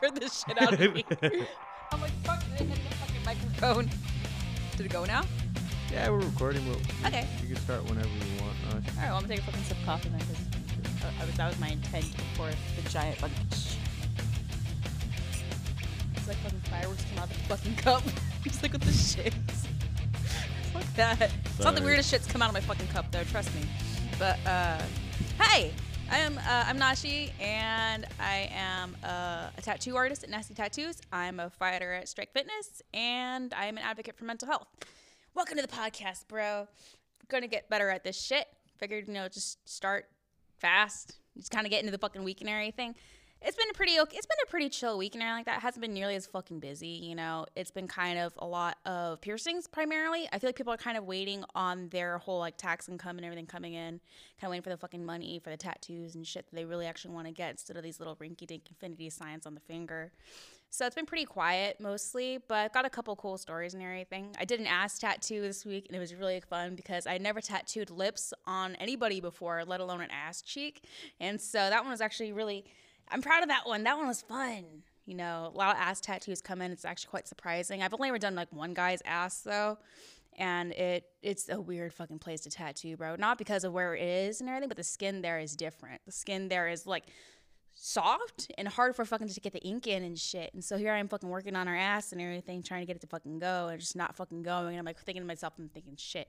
scared the shit out of me. I'm like, fuck, I hit the fucking microphone. Did it go now? Yeah, we're recording. Okay. You can start whenever you want. All right, well, I'm gonna take a fucking sip of coffee then, because that was my intent before the giant bunch. It's like fucking fireworks come out of the fucking cup. Just like with the shit. Fuck that. Sorry. It's not the weirdest shit's come out of my fucking cup, though. Trust me. But hey, I'm Nashi, and I am a tattoo artist at Nasty Tattoos. I'm a fighter at Strike Fitness, and I'm an advocate for mental health. Welcome to the podcast, bro. I'm gonna get better at this shit. Figured, you know, just start fast. Just kind of get into the fucking week and everything. It's been a pretty chill week and everything like that. It hasn't been nearly as fucking busy, you know. It's been kind of a lot of piercings primarily. I feel like people are kind of waiting on their whole like tax income and everything coming in, kind of waiting for the fucking money for the tattoos and shit that they really actually want to get instead of these little rinky-dink infinity signs on the finger. So it's been pretty quiet mostly, but I've got a couple cool stories and everything. I did an ass tattoo this week, and it was really fun because I never tattooed lips on anybody before, let alone an ass cheek. And so that one was actually really, I'm proud of that one. That one was fun. You know, a lot of ass tattoos come in. It's actually quite surprising. I've only ever done like one guy's ass though. And it's a weird fucking place to tattoo, bro. Not because of where it is and everything, but the skin there is different. The skin there is like soft and hard for fucking to get the ink in and shit. And so here I am fucking working on her ass and everything, trying to get it to fucking go, and just not fucking going. And I'm like thinking to myself, I'm thinking, shit,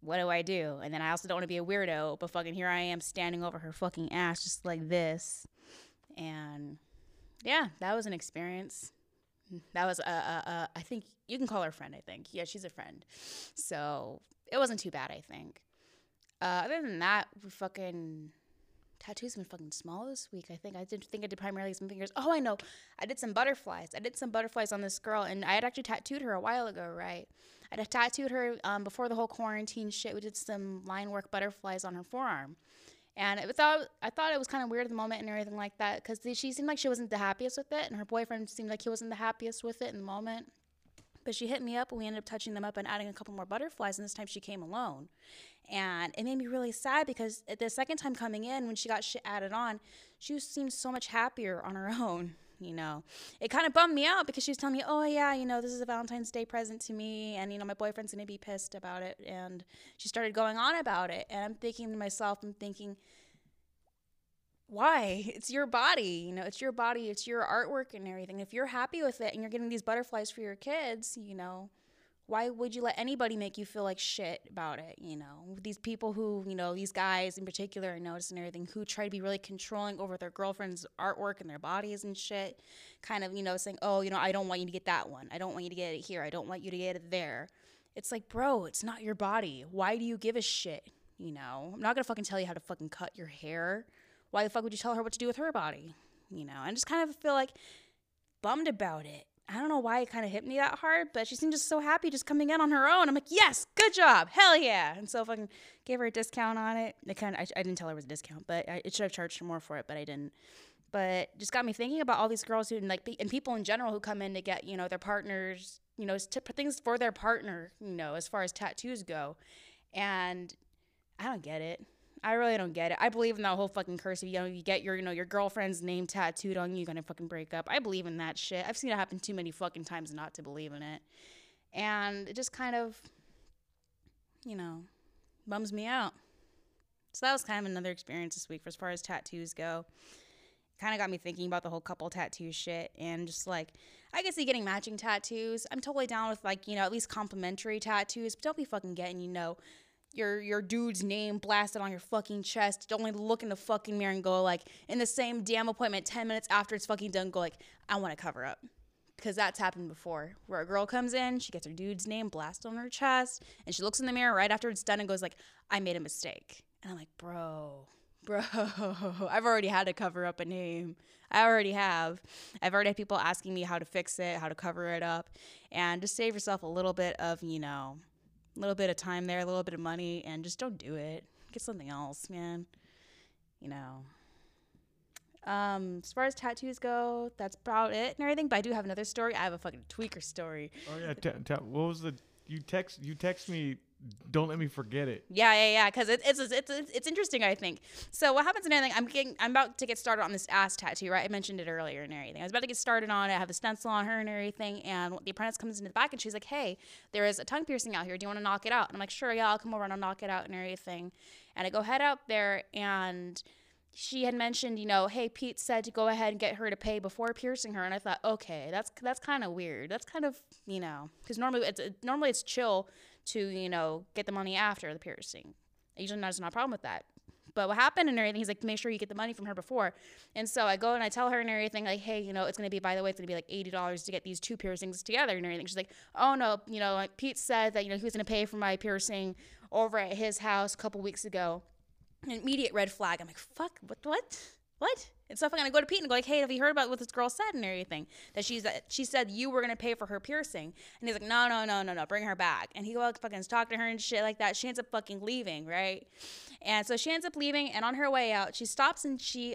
what do I do? And then I also don't want to be a weirdo, but fucking here I am standing over her fucking ass just like this. And yeah, that was an experience. That was I think you can call her a friend, I think. Yeah, she's a friend. So it wasn't too bad, I think. Other than that, we fucking tattoos have been fucking small this week. I did primarily some fingers. Oh, I know. I did some butterflies. I did some butterflies on this girl, and I had actually tattooed her a while ago, right? I tattooed her before the whole quarantine shit. We did some line work butterflies on her forearm. And I thought it was kind of weird at the moment and everything like that, because she seemed like she wasn't the happiest with it, and her boyfriend seemed like he wasn't the happiest with it in the moment. But she hit me up, and we ended up touching them up and adding a couple more butterflies, and this time she came alone. And it made me really sad, because at the second time coming in, when she got shit added on, she seemed so much happier on her own. You know, it kind of bummed me out because she was telling me, oh, yeah, you know, this is a Valentine's Day present to me. And, you know, my boyfriend's going to be pissed about it. And she started going on about it. And I'm thinking, why? It's your body. You know, it's your body. It's your artwork and everything. If you're happy with it and you're getting these butterflies for your kids, you know, why would you let anybody make you feel like shit about it? You know, these people who, you know, these guys in particular, I noticed and everything, who try to be really controlling over their girlfriend's artwork and their bodies and shit, kind of, you know, saying, oh, you know, I don't want you to get that one. I don't want you to get it here. I don't want you to get it there. It's like, bro, it's not your body. Why do you give a shit? You know, I'm not going to fucking tell you how to fucking cut your hair. Why the fuck would you tell her what to do with her body? You know, I just kind of feel like bummed about it. I don't know why it kind of hit me that hard, but she seemed just so happy just coming in on her own. I'm like, yes, good job. Hell yeah. And so I fucking gave her a discount on it. I didn't tell her it was a discount, but it should have charged her more for it, but I didn't. But just got me thinking about all these girls who, like, and people in general who come in to get, you know, their partners, you know, things for their partner, you know, as far as tattoos go. And I don't get it. I really don't get it. I believe in that whole fucking curse. If you know, you get your, you know, your girlfriend's name tattooed on you, you're gonna fucking break up. I believe in that shit. I've seen it happen too many fucking times not to believe in it. And it just kind of, you know, bums me out. So that was kind of another experience this week for as far as tattoos go. Kind of got me thinking about the whole couple tattoo shit, and just like, I can see getting matching tattoos. I'm totally down with, like, you know, at least complimentary tattoos, but don't be fucking getting, you know, your dude's name blasted on your fucking chest. Don't only look in the fucking mirror and go like, in the same damn appointment 10 minutes after it's fucking done, go like, I want to cover up. Because that's happened before, where a girl comes in, she gets her dude's name blasted on her chest, and she looks in the mirror right after it's done and goes like, I made a mistake. And I'm like, bro, I've already had to cover up a name. I already have. I've already had people asking me how to fix it, how to cover it up. And just save yourself a little bit of, you know, a little bit of time there, a little bit of money, and just don't do it. Get something else, man. You know. As far as tattoos go, that's about it and everything. But I do have another story. I have a fucking tweaker story. Oh yeah, what was the you text me Don't let me forget it. Yeah. Because it's interesting, I think. So what happens and everything, I'm about to get started on this ass tattoo, right? I mentioned it earlier and everything. I was about to get started on it. I have the stencil on her and everything. And the apprentice comes into the back and she's like, hey, there is a tongue piercing out here. Do you want to knock it out? And I'm like, sure, yeah, I'll come over and I'll knock it out and everything. And I go head out there, and she had mentioned, you know, hey, Pete said to go ahead and get her to pay before piercing her. And I thought, okay, that's kind of weird. That's kind of, you know, because normally it's chill to, you know, get the money after the piercing. Usually there's not a problem with that. But what happened and everything, he's like, make sure you get the money from her before. And so I go and I tell her and everything, like, hey, you know, it's going to be, by the way, it's going to be like $80 to get these two piercings together and everything. She's like, oh, no, you know, like Pete said that, you know, he was going to pay for my piercing over at his house a couple weeks ago. An immediate red flag. I'm like, fuck, what? And so I'm going to go to Pete and go like, hey, have you heard about what this girl said and everything? That she said you were going to pay for her piercing. And he's like, no, bring her back. And he goes fucking talk to her and shit like that. She ends up fucking leaving, right? And so she ends up leaving, and on her way out, she stops and she,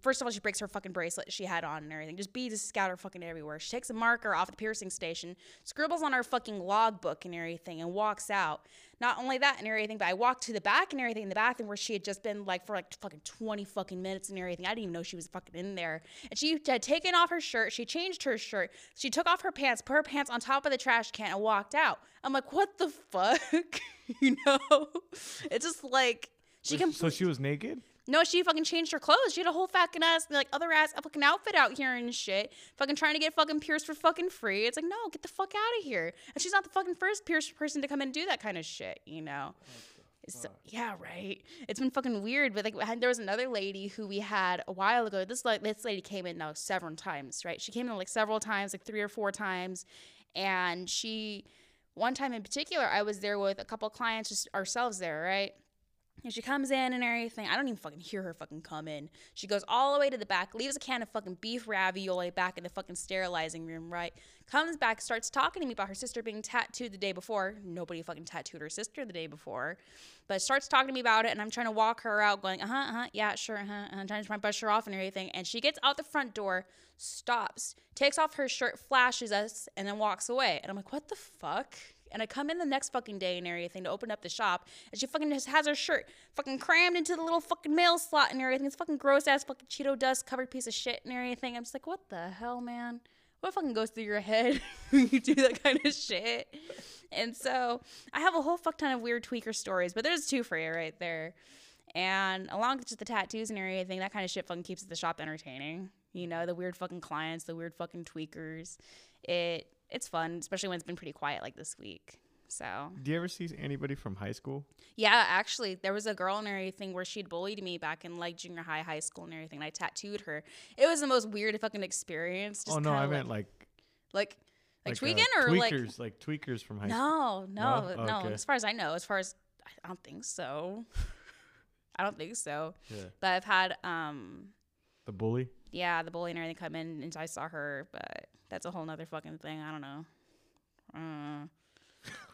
first of all, she breaks her fucking bracelet she had on and everything. Just beads scatter fucking everywhere. She takes a marker off the piercing station, scribbles on her fucking logbook and everything, and walks out. Not only that and everything, but I walked to the back and everything in the bathroom where she had just been like for like fucking 20 fucking minutes and everything. I didn't even know she was fucking in there. And she had taken off her shirt. She changed her shirt. She took off her pants, put her pants on top of the trash can, and walked out. I'm like, what the fuck? You know? It's just like she can. So she was naked? No, she fucking changed her clothes. She had a whole fucking ass, like other ass fucking outfit out here and shit. Fucking trying to get fucking pierced for fucking free. It's like, no, get the fuck out of here. And she's not the fucking first pierced person to come and do that kind of shit, you know? So, yeah, right. It's been fucking weird. But like, there was another lady who we had a while ago. This lady came in now several times, right? She came in like several times, like 3 or 4 times. And she, one time in particular, I was there with a couple clients, just ourselves there, right? And she comes in and everything. I don't even fucking hear her fucking come in. She goes all the way to the back, leaves a can of fucking beef ravioli back in the fucking sterilizing room, right? Comes back, starts talking to me about her sister being tattooed the day before. Nobody fucking tattooed her sister the day before. But starts talking to me about it, and I'm trying to walk her out going, yeah, sure, I'm trying to brush her off and everything. And she gets out the front door, stops, takes off her shirt, flashes us, and then walks away. And I'm like, what the fuck? And I come in the next fucking day and everything to open up the shop, and she fucking just has her shirt fucking crammed into the little fucking mail slot and everything. It's fucking gross ass fucking Cheeto dust covered piece of shit and everything. I'm just like, what the hell, man? What fucking goes through your head when you do that kind of shit? And so I have a whole fuck ton of weird tweaker stories, but there's 2 for you right there. And along with just the tattoos and everything, that kind of shit fucking keeps the shop entertaining. You know, the weird fucking clients, the weird fucking tweakers. It's fun, especially when it's been pretty quiet like this week. So, do you ever see anybody from high school? Yeah, actually, there was a girl and everything where she'd bullied me back in like junior high, high school and everything. And I tattooed her. It was the most weird fucking experience. Just I meant like tweaking or tweakers from high school. No. Okay. As far as I don't think so. Yeah. But I've had the bully. Yeah, the bully and everything come in, and I saw her, but that's a whole nother fucking thing. I don't know.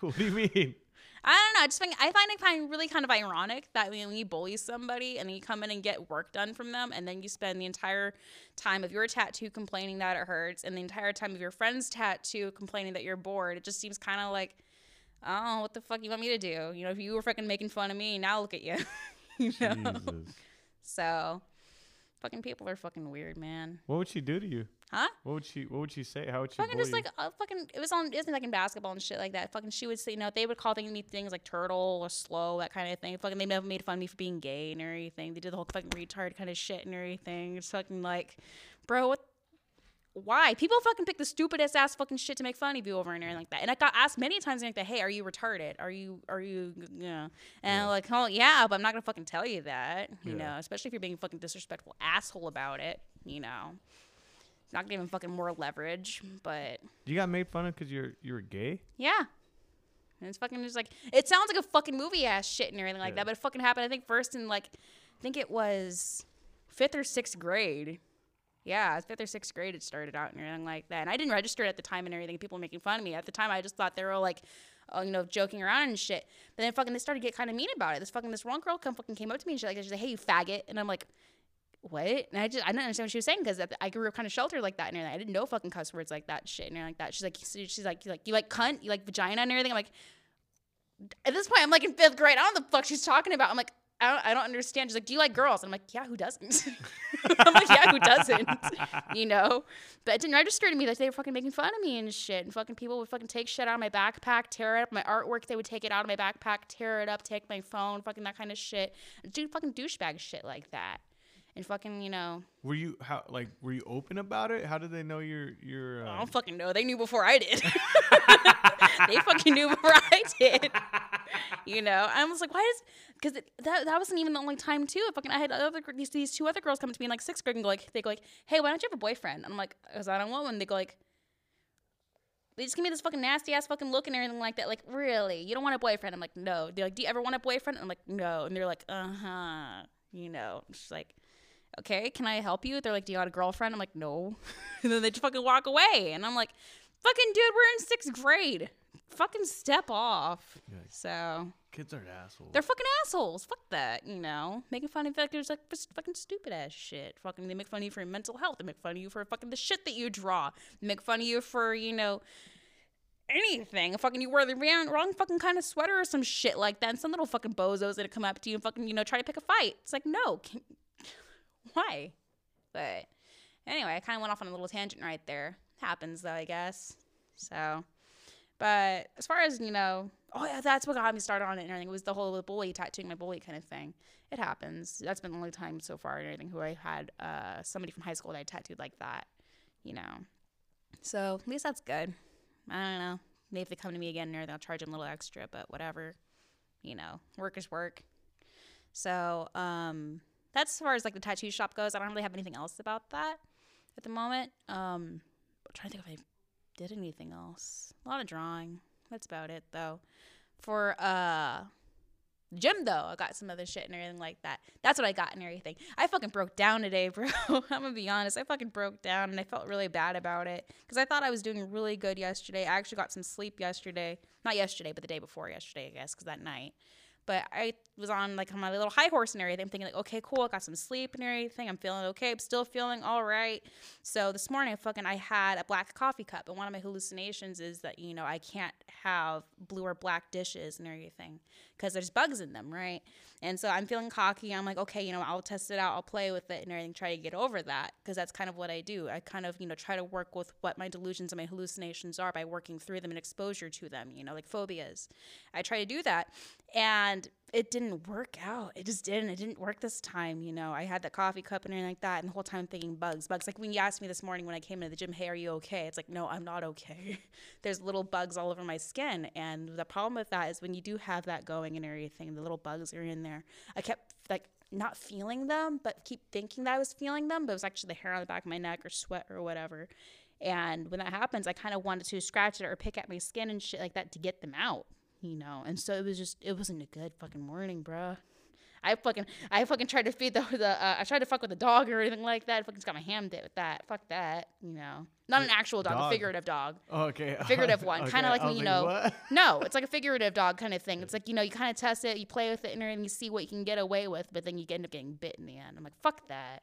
What do you mean? I don't know. I find it really kind of ironic that when you bully somebody and then you come in and get work done from them, and then you spend the entire time of your tattoo complaining that it hurts, and the entire time of your friend's tattoo complaining that you're bored. It just seems kind of like, oh, what the fuck you want me to do? You know, if you were fucking making fun of me, now look at you. You know? Jesus. So... fucking people are fucking weird, man. What would she do to you? Huh? What would she say? How would she fucking just like fucking? It was like in basketball and shit like that. Fucking she would say, you know, they would call me things like turtle or slow, that kind of thing. Fucking they never made fun of me for being gay and everything. They did the whole fucking retard kind of shit and everything. It's fucking like, bro, what? Why? People fucking pick the stupidest ass fucking shit to make fun of you over and everything like that. And I got asked many times like that, hey, are you retarded? Are you, and I'm like, oh yeah, but I'm not going to fucking tell you that, you know, especially if you're being a fucking disrespectful asshole about it, you know, not giving fucking more leverage, but. You got made fun of because you were gay? Yeah. And it's fucking just like, it sounds like a fucking movie ass shit and everything like that, but it fucking happened, I think first in like, I think it was 5th or 6th grade. Yeah, 5th or 6th grade it started out and everything like that. And I didn't register it at the time and everything. People were making fun of me. At the time, I just thought they were like, oh, you know, joking around and shit. But then fucking they started to get kind of mean about it. This one girl came up to me and shit like that. She's like, hey, you faggot. And I'm like, what? And I didn't understand what she was saying because I grew up kind of sheltered like that and everything. I didn't know fucking cuss words like that and shit and everything like that. She's like, you like cunt? You like vagina and everything? I'm like, at this point, I'm like in 5th grade. I don't know what the fuck she's talking about. I'm like, I don't understand. She's like, do you like girls? And I'm like, yeah, who doesn't? I'm like, yeah, who doesn't? You know? But it didn't register to me that they were fucking making fun of me and shit. And fucking people would fucking take shit out of my backpack, tear it up. My artwork, they would take it out of my backpack, tear it up, take my phone, fucking that kind of shit. Dude, fucking douchebag shit like that. And fucking, you know. Were you were you open about it? How did they know your I don't fucking know. They knew before I did. They fucking knew before I did. You know, I was like, why does, because that wasn't even the only time too. Fucking, I had these 2 other girls come to me in like 6th grade and go like, they go like, hey, why don't you have a boyfriend? I'm like, because I don't want one. They go like, they just give me this fucking nasty ass fucking look and everything like that. Like, really? You don't want a boyfriend? I'm like, no. They're like, do you ever want a boyfriend? I'm like, no. And they're like, uh-huh. You know, she's like, okay, can I help you? They're like, do you got a girlfriend? I'm like, no. And then they just fucking walk away. And I'm like, fucking dude, we're in 6th grade. Fucking step off. Yikes. So kids are assholes. They're fucking assholes. Fuck that, you know. Making fun of there's like fucking stupid ass shit. Fucking they make fun of you for your mental health. They make fun of you for fucking the shit that you draw. They make fun of you for, you know, anything. Fucking you wear the wrong fucking kind of sweater or some shit like that. And some little fucking bozo's gonna come up to you and fucking, you know, try to pick a fight. It's like, no. Why? But anyway, I kind of went off on a little tangent right there. Happens though, I guess. So, but as far as, you know, oh yeah, that's what got me started on it and everything. It was the whole bully, tattooing my bully kind of thing. It happens. That's been the only time so far and everything who I had somebody from high school that I tattooed like that, you know. So at least that's good. I don't know. Maybe if they come to me again and everything, I'll charge them a little extra, but whatever. You know, work is work. So, that's as far as like the tattoo shop goes. I don't really have anything else about that at the moment. I'm trying to think if I did anything else. A lot of drawing. That's about it though. For gym though, I got some other shit and everything like that. That's what I got and everything. I fucking broke down today, bro. I'm gonna be honest. I fucking broke down and I felt really bad about it because I thought I was doing really good yesterday. I actually got some sleep yesterday. Not yesterday, but the day before yesterday, I guess, because that night. But I was on like my little high horse and everything. I'm thinking like, okay, cool. I got some sleep and everything. I'm feeling okay. I'm still feeling all right. So this morning, I had a black coffee cup. And one of my hallucinations is that, you know, I can't have blue or black dishes and everything because there's bugs in them, right? And so I'm feeling cocky. I'm like, okay, you know, I'll test it out. I'll play with it and everything, try to get over that because that's kind of what I do. I kind of, you know, try to work with what my delusions and my hallucinations are by working through them and exposure to them, you know, like phobias. I try to do that. And it didn't work out. It just didn't. It didn't work this time, you know. I had that coffee cup and everything like that, and the whole time I'm thinking bugs. Like when you asked me this morning when I came into the gym, hey, are you okay? It's like, no, I'm not okay. There's little bugs all over my skin, and the problem with that is when you do have that going and everything, the little bugs are in there. I kept like not feeling them, but keep thinking that I was feeling them, but it was actually the hair on the back of my neck or sweat or whatever. And when that happens, I kind of wanted to scratch it or pick at my skin and shit like that to get them out. You know, and so it wasn't a good fucking morning, bruh. I fucking tried to feed I tried to fuck with the dog or anything like that. I fucking just got my hand bit with that. Fuck that, you know. Not an actual dog, a figurative dog. Oh, okay. A figurative one. Okay. Kind of like, you know. What? No, it's like a figurative dog kind of thing. It's like, you know, you kind of test it, you play with it, and you see what you can get away with, but then you end up getting bit in the end. I'm like, fuck that.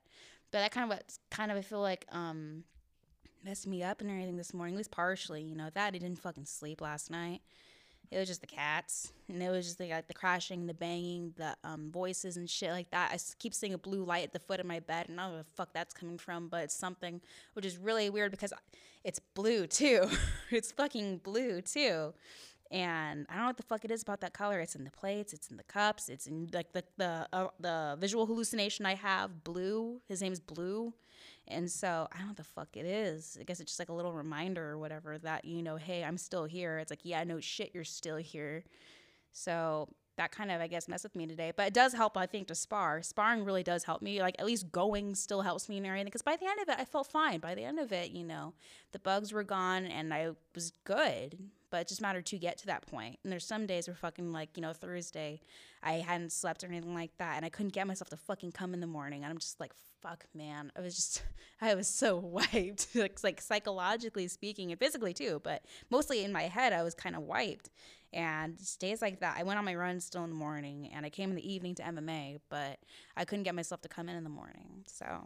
But that kind of I feel like, messed me up and everything this morning, at least partially, you know. That I didn't fucking sleep last night. It was just the cats, and it was just like the crashing, the banging, the voices and shit like that. I keep seeing a blue light at the foot of my bed, and I don't know where the fuck that's coming from, but it's something, which is really weird because it's blue, too. It's fucking blue, too. And I don't know what the fuck it is about that color. It's in the plates. It's in the cups. It's in like the visual hallucination I have. Blue. His name's Blue, and so I don't know what the fuck it is. I guess it's just like a little reminder or whatever that, you know, hey, I'm still here. It's like, yeah, no shit, you're still here. So that kind of, I guess, messed with me today. But it does help, I think, to spar. Sparring really does help me. Like, at least going still helps me and everything. Because by the end of it, I felt fine. By the end of it, you know, the bugs were gone and I was good. But it just mattered to get to that point. And there's some days where fucking like, you know, Thursday, I hadn't slept or anything like that. And I couldn't get myself to fucking come in the morning. And I'm just like, fuck, man. I was so wiped. like psychologically speaking and physically too. But mostly in my head, I was kind of wiped. And just days like that, I went on my run still in the morning. And I came in the evening to MMA. But I couldn't get myself to come in the morning. So,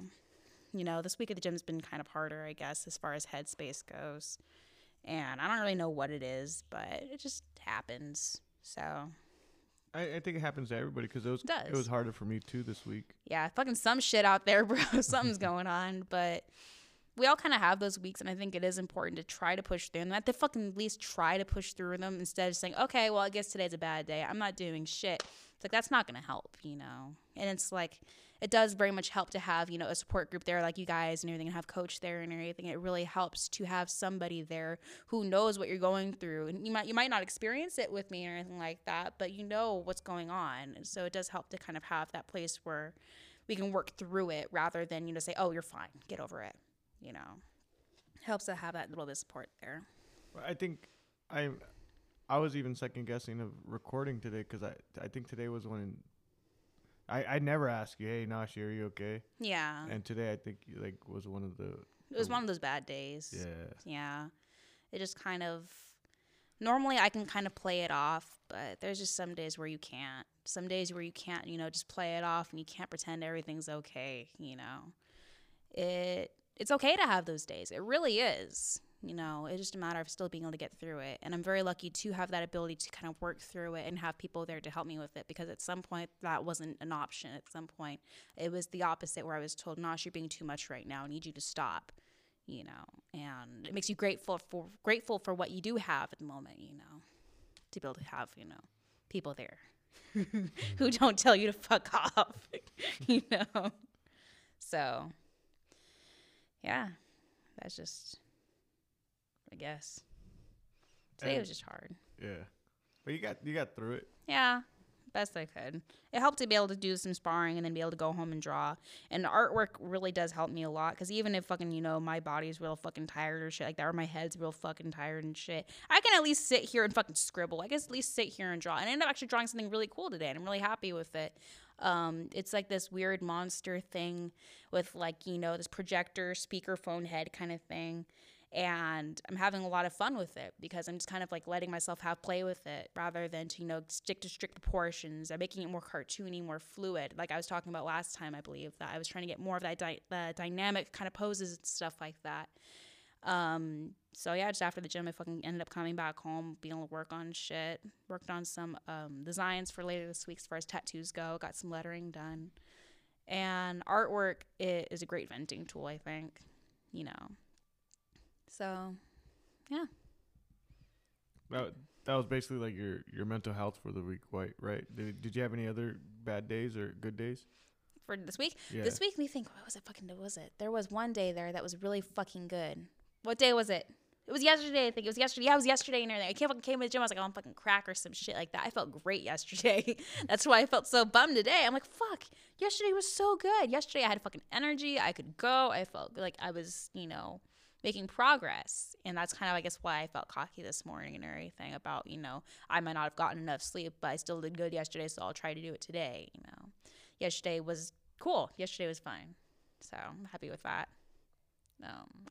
you know, this week at the gym's been kind of harder, I guess, as far as headspace goes. And I don't really know what it is, but it just happens. So... I think it happens to everybody because it was harder for me too this week. Yeah, fucking some shit out there, bro. Something's going on, but we all kind of have those weeks, and I think it is important to try to push through them. At the fucking least, try to push through them instead of saying, okay, well, I guess today's a bad day. I'm not doing shit. It's like, that's not going to help, you know? And it's like, it does very much help to have, you know, a support group there like you guys and everything, and have coach there and everything. It really helps to have somebody there who knows what you're going through. And you might not experience it with me or anything like that, but you know what's going on. And so it does help to kind of have that place where we can work through it rather than, you know, say, oh, you're fine, get over it. You know, it helps to have that little bit of support there. Well, I think I was even second guessing of recording today because I think today was when I never ask you, hey, Nashi, are you okay? Yeah. And today I think was one of the. It was one of those bad days. Yeah. Yeah. It just kind of. Normally I can kind of play it off, but there's just some days where you can't. Some days where you can't, you know, just play it off and you can't pretend everything's okay. You know, It's okay to have those days. It really is. You know, it's just a matter of still being able to get through it. And I'm very lucky to have that ability to kind of work through it and have people there to help me with it, because at some point that wasn't an option. At some point it was the opposite, where I was told, Nash, you're being too much right now. I need you to stop, you know. And it makes you grateful for what you do have at the moment, you know, to be able to have, you know, people there who don't tell you to fuck off, you know. So... yeah, that's just, I guess. Today was just hard. Yeah. But you got through it. Yeah, best I could. It helped to be able to do some sparring and then be able to go home and draw. And artwork really does help me a lot, because even if fucking, you know, my body's real fucking tired or shit like that, or my head's real fucking tired and shit, I can at least sit here and fucking scribble. I can at least sit here and draw. And I ended up actually drawing something really cool today, and I'm really happy with it. It's like this weird monster thing with, like, you know, this projector speakerphone head kind of thing. And I'm having a lot of fun with it because I'm just kind of like letting myself have play with it rather than to, you know, stick to strict proportions. I'm making it more cartoony, more fluid. Like I was talking about last time, I believe, that I was trying to get more of that the dynamic kind of poses and stuff like that. So yeah, just after the gym, I fucking ended up coming back home, being able to work on shit, worked on some, designs for later this week as far as tattoos go, got some lettering done. And artwork is a great venting tool, I think, you know. So yeah. That was basically like your mental health for the week, right? Did you have any other bad days or good days? For this week? Yeah. This week, we think, what was it? There was one day there that was really fucking good. What day was it? It was yesterday, I think. Yeah, it was yesterday and everything. I came to the gym. I was like, oh, I'm fucking crack or some shit like that. I felt great yesterday. That's why I felt so bummed today. I'm like, fuck, yesterday was so good. Yesterday I had fucking energy. I could go. I felt like I was, you know, making progress. And that's kind of, I guess, why I felt cocky this morning and everything about, you know, I might not have gotten enough sleep, but I still did good yesterday, so I'll try to do it today, you know. Yesterday was cool. Yesterday was fine. So I'm happy with that.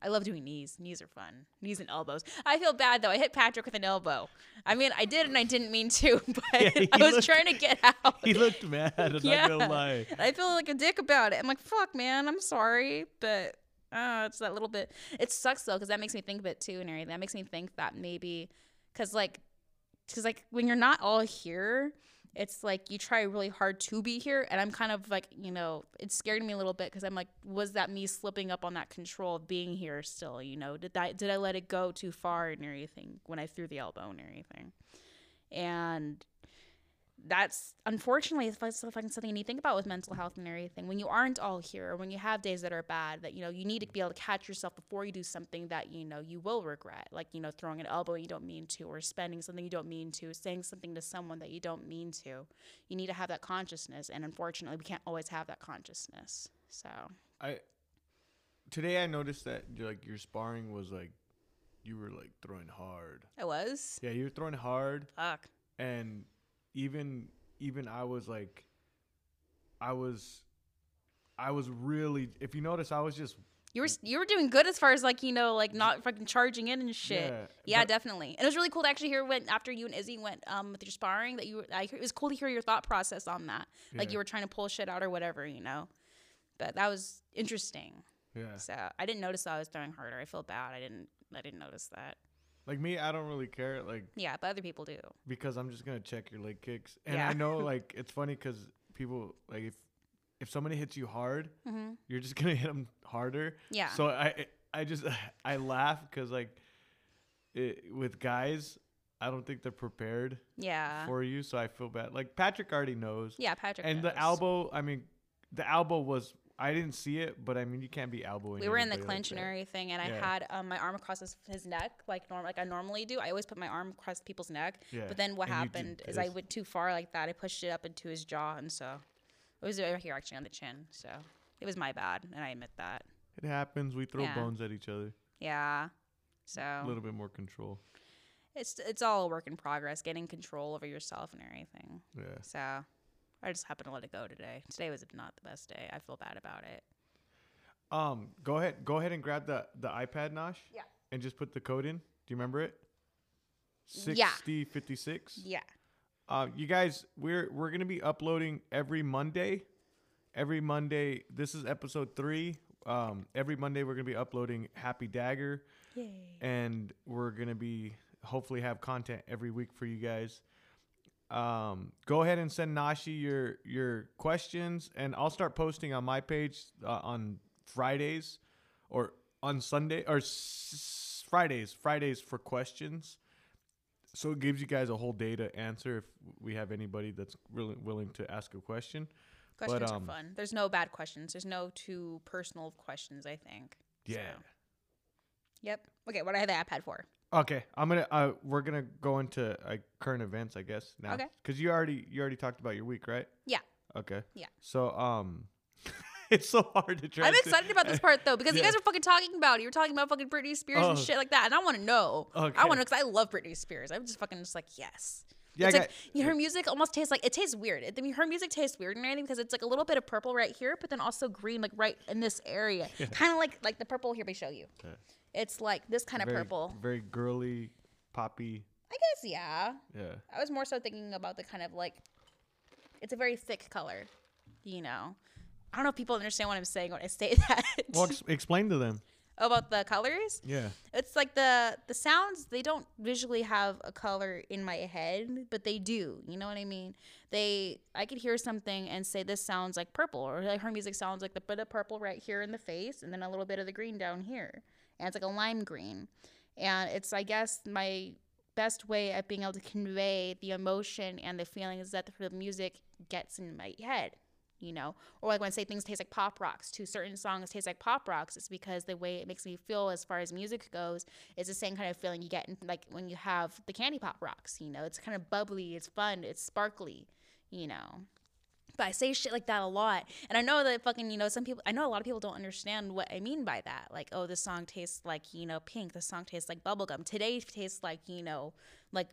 I love doing knees. Knees are fun. Knees and elbows. I feel bad, though. I hit Patrick with an elbow. I mean, I did, and I didn't mean to, but yeah, I was trying to get out. He looked mad. I'm not going to lie. I feel like a dick about it. I'm like, fuck, man. I'm sorry, but it's that little bit. It sucks, though, because that makes me think of it, too, and everything. That makes me think that maybe because when you're not all here, it's like you try really hard to be here, and I'm kind of like, you know, it scared me a little bit because I'm like, was that me slipping up on that control of being here still, you know? Did I let it go too far and everything when I threw the elbow and everything? And that's unfortunately something you need to think about with mental health and everything. When you aren't all here, when you have days that are bad, that, you know, you need to be able to catch yourself before you do something that, you know, you will regret, like, you know, throwing an elbow you don't mean to, or spending something you don't mean to, saying something to someone that you don't mean to. You need to have that consciousness, and unfortunately we can't always have that consciousness. So I noticed that, like, your sparring was like, you were like throwing hard. I was? Yeah, you were throwing hard. Fuck. And even I was really, if you notice, I was just. You were doing good as far as, like, you know, like not fucking charging in and shit. Yeah, definitely. And it was really cool to actually hear when, after you and Izzy went with your sparring, that you were, it was cool to hear your thought process on that. Yeah. Like you were trying to pull shit out or whatever, you know. But that was interesting. Yeah. So I didn't notice that I was throwing harder. I feel bad. I didn't notice that. Like me, I don't really care. Like yeah, but other people do. Because I'm just gonna check your leg kicks, and yeah. I know like it's funny because people like if somebody hits you hard, mm-hmm. you're just gonna hit them harder. Yeah. So I just laugh because like with guys, I don't think they're prepared. Yeah. For you, so I feel bad. Like Patrick already knows. Yeah, Patrick. And knows. The elbow. I mean, the elbow was. I didn't see it, but I mean, you can't be elbowing. We were in the clinch like and everything, and yeah. I had my arm across his neck, like I normally do. I always put my arm across people's neck, yeah. But then what happened is I went too far like that. I pushed it up into his jaw, and so it was right here actually on the chin. So it was my bad, and I admit that. It happens. We throw yeah. bones at each other. Yeah. So a little bit more control. It's all a work in progress, getting control over yourself and everything. Yeah. So. I just happened to let it go today. Today was not the best day. I feel bad about it. Go ahead and grab the iPad, Nash. Yeah. And just put the code in. Do you remember it? 6056. Yeah. You guys, we're gonna be uploading every Monday. Every Monday. This is episode 3. Every Monday we're gonna be uploading Happy Dagger. Yay. And we're gonna be hopefully have content every week for you guys. Go ahead and send Nashi your questions, and I'll start posting on my page on Fridays or on Sunday or Fridays for questions. So it gives you guys a whole day to answer if we have anybody that's really willing to ask a question. Questions but, are fun. There's no bad questions. There's no too personal questions, I think. Yeah. So. Yep. Okay. What do I have the iPad for? Okay, we're gonna go into current events, I guess now. Okay. Because you already talked about your week, right? Yeah. Okay. Yeah. So it's so hard to try. I'm excited about this part though because yeah. you guys are fucking talking about it. You're talking about fucking Britney Spears and shit like that, and I want to know. Okay. I want to because I love Britney Spears. I'm just fucking like yes. Yeah. It's like her music almost tastes like it tastes weird. Her music tastes weird and everything because it's like a little bit of purple right here, but then also green like right in this area, yeah. kind of like the purple here. Let me show you. Okay. It's like this kind of purple. Very girly, poppy. I guess, yeah. Yeah. I was more so thinking about the kind of like, it's a very thick color, you know. I don't know if people understand what I'm saying when I say that. Well, explain to them. About the colors? Yeah. It's like the sounds, they don't visually have a color in my head, but they do. You know what I mean? I could hear something and say, this sounds like purple. Or like her music sounds like the bit of purple right here in the face and then a little bit of the green down here. And it's like a lime green. And it's, I guess, my best way of being able to convey the emotion and the feelings that the music gets in my head, you know? Or like when I say things taste like pop rocks, to certain songs taste like pop rocks, it's because the way it makes me feel as far as music goes is the same kind of feeling you get in, like when you have the candy pop rocks, you know? It's kind of bubbly, it's fun, it's sparkly, you know? But I say shit like that a lot. And I know that fucking, you know, I know a lot of people don't understand what I mean by that. Like, oh, this song tastes like, you know, pink. This song tastes like bubblegum. Today tastes like, you know, like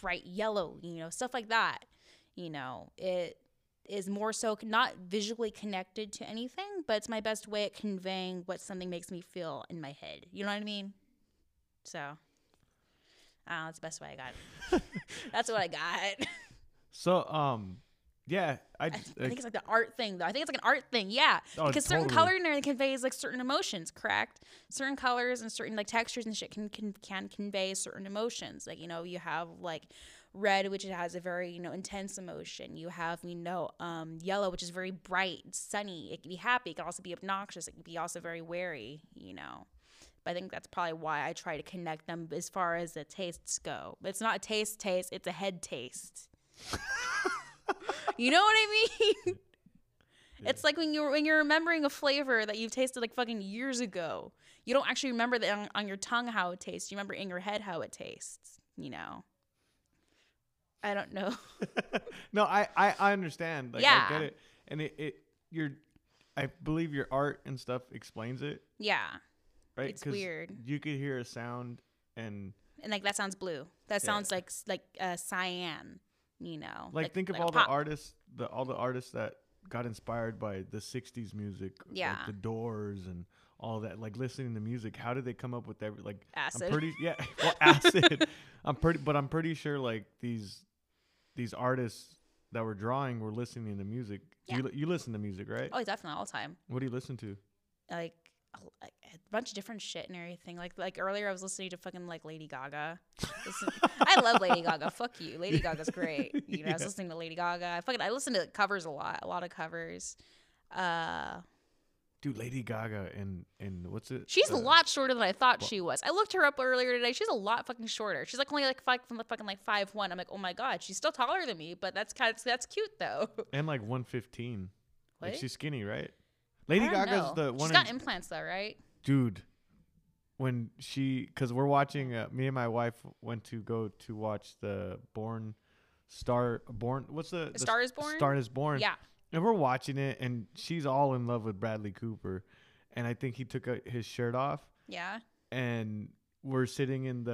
bright yellow, you know, stuff like that. You know, it is more so not visually connected to anything, but it's my best way at conveying what something makes me feel in my head. You know what I mean? So, that's the best way I got. That's what I got. So, yeah, I think it's like the art thing, though. I think it's like an art thing, yeah. Oh, because totally. Certain color in there conveys like certain emotions, correct? Certain colors and certain like textures and shit can convey certain emotions. Like, you know, you have like red, which has a very, you know, intense emotion. You have, you know, yellow, which is very bright, sunny. It can be happy. It can also be obnoxious. It can be also very wary, you know. But I think that's probably why I try to connect them as far as the tastes go. But it's not a taste. It's a head taste. You know what I mean? Yeah. It's like when you're remembering a flavor that you've tasted like fucking years ago. You don't actually remember that on your tongue how it tastes. You remember in your head how it tastes, you know. I don't know. No, I understand. Like, yeah. I get it. And I believe your art and stuff explains it. Yeah. Right? It's weird. You could hear a sound and like that sounds blue. That sounds like cyan. You know, like think of all the artists, all the artists that got inspired by the 60s music, yeah, like the Doors and all that, like listening to music. How did they come up with every like acid? Acid. I'm pretty sure like these artists that were drawing were listening to music. Yeah. You listen to music, right? Oh, definitely all the time. What do you listen to? Like a bunch of different shit and everything. Like earlier I was listening to fucking like Lady Gaga. I love Lady Gaga. Fuck you. Lady Gaga's great. You know, yeah. I was listening to Lady Gaga. I listen to covers a lot of covers. Dude, Lady Gaga and what's it? She's a lot shorter than I thought she was. I looked her up earlier today. She's a lot fucking shorter. She's like only like fucking 5'1". I'm like, oh my god, she's still taller than me. But that's cute though. And like 115. Like she's skinny, right? Lady Gaga's the one. She's got implants though, right? Dude, because we're watching. Me and my wife went to go to watch the Born. What's the Star Is Born? Star Is Born. Yeah. And we're watching it, and she's all in love with Bradley Cooper. And I think he took his shirt off. Yeah. And we're sitting in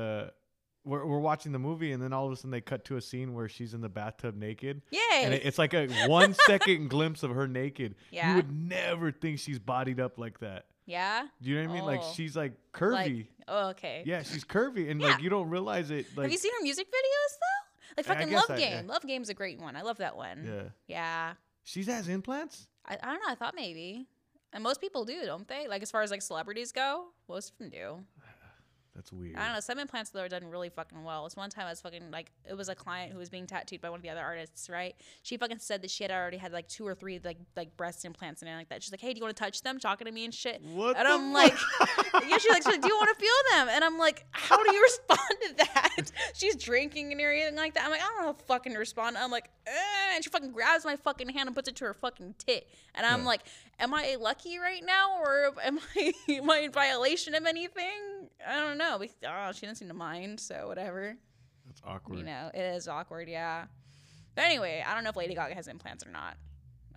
we're watching the movie, and then all of a sudden they cut to a scene where she's in the bathtub naked. Yay! And it's like a 1 second glimpse of her naked. Yeah. You would never think she's bodied up like that. Yeah. Do you know what I mean? Like, she's like curvy. Like, oh, okay. Yeah, she's curvy, and like you don't realize it. Like, have you seen her music videos though? Like fucking Love Game. Yeah. Love Game's a great one. I love that one. Yeah. Yeah. She has implants? I don't know. I thought maybe. And most people do, don't they? Like, as far as, like, celebrities go, most of them do. That's weird. I don't know. Some implants, though, are done really fucking well. It's one time I was fucking, like, it was a client who was being tattooed by one of the other artists, right? She fucking said that she had already had, like, 2 or 3, like breast implants and everything like that. She's like, hey, do you want to touch them? Talking to me and shit. What? And I'm like, yeah, she's like, do you want to feel them? And I'm like, how do you respond to that? She's drinking and everything like that. I'm like, I don't know how to fucking respond. I'm like, and she fucking grabs my fucking hand and puts it to her fucking tit. And I'm like, am I lucky right now? Or am I in violation of anything? I don't know. No, she didn't seem to mind, so whatever. That's awkward. You know, it is awkward, yeah. But anyway, I don't know if Lady Gaga has implants or not.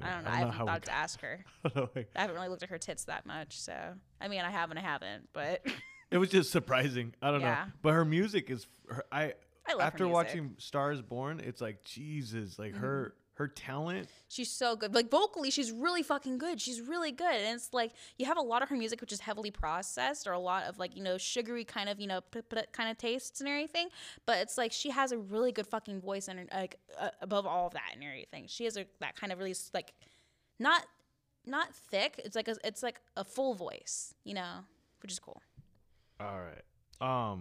Yeah, I don't know. I haven't thought to ask her. I haven't really looked at her tits that much, so. I mean, I haven't, but. It was just surprising. I don't know. But her music is, I love after her music. Watching Star Is Born, it's like, Jesus, like her talent. She's so good. Like, vocally, she's really fucking good. She's really good. And it's like, you have a lot of her music, which is heavily processed, or a lot of, like, you know, sugary kind of, you know, kind of tastes and everything. But it's like, she has a really good fucking voice, and like, above all of that and everything. She has that kind of really, like, not thick. It's like a full voice, you know, which is cool. All right.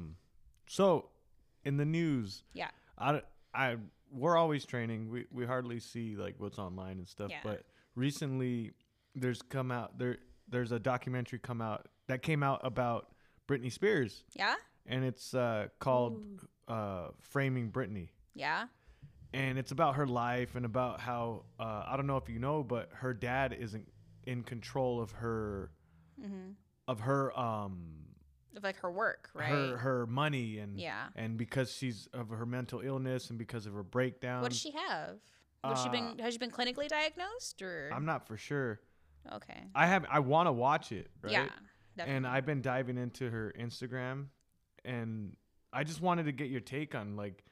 So, in the news. Yeah. We're always training. We hardly see like what's online and stuff. Yeah. But recently, there's a documentary came out about Britney Spears. Yeah. And it's called Framing Britney. Yeah. And it's about her life and about how I don't know if you know, but her dad isn't in control of her of like her work, right? Her money and because she's of her mental illness and because of her breakdown. What does she have? Has she been clinically diagnosed or? I'm not for sure. Okay. I want to watch it, right? Yeah. Definitely. And I've been diving into her Instagram, and I just wanted to get your take on like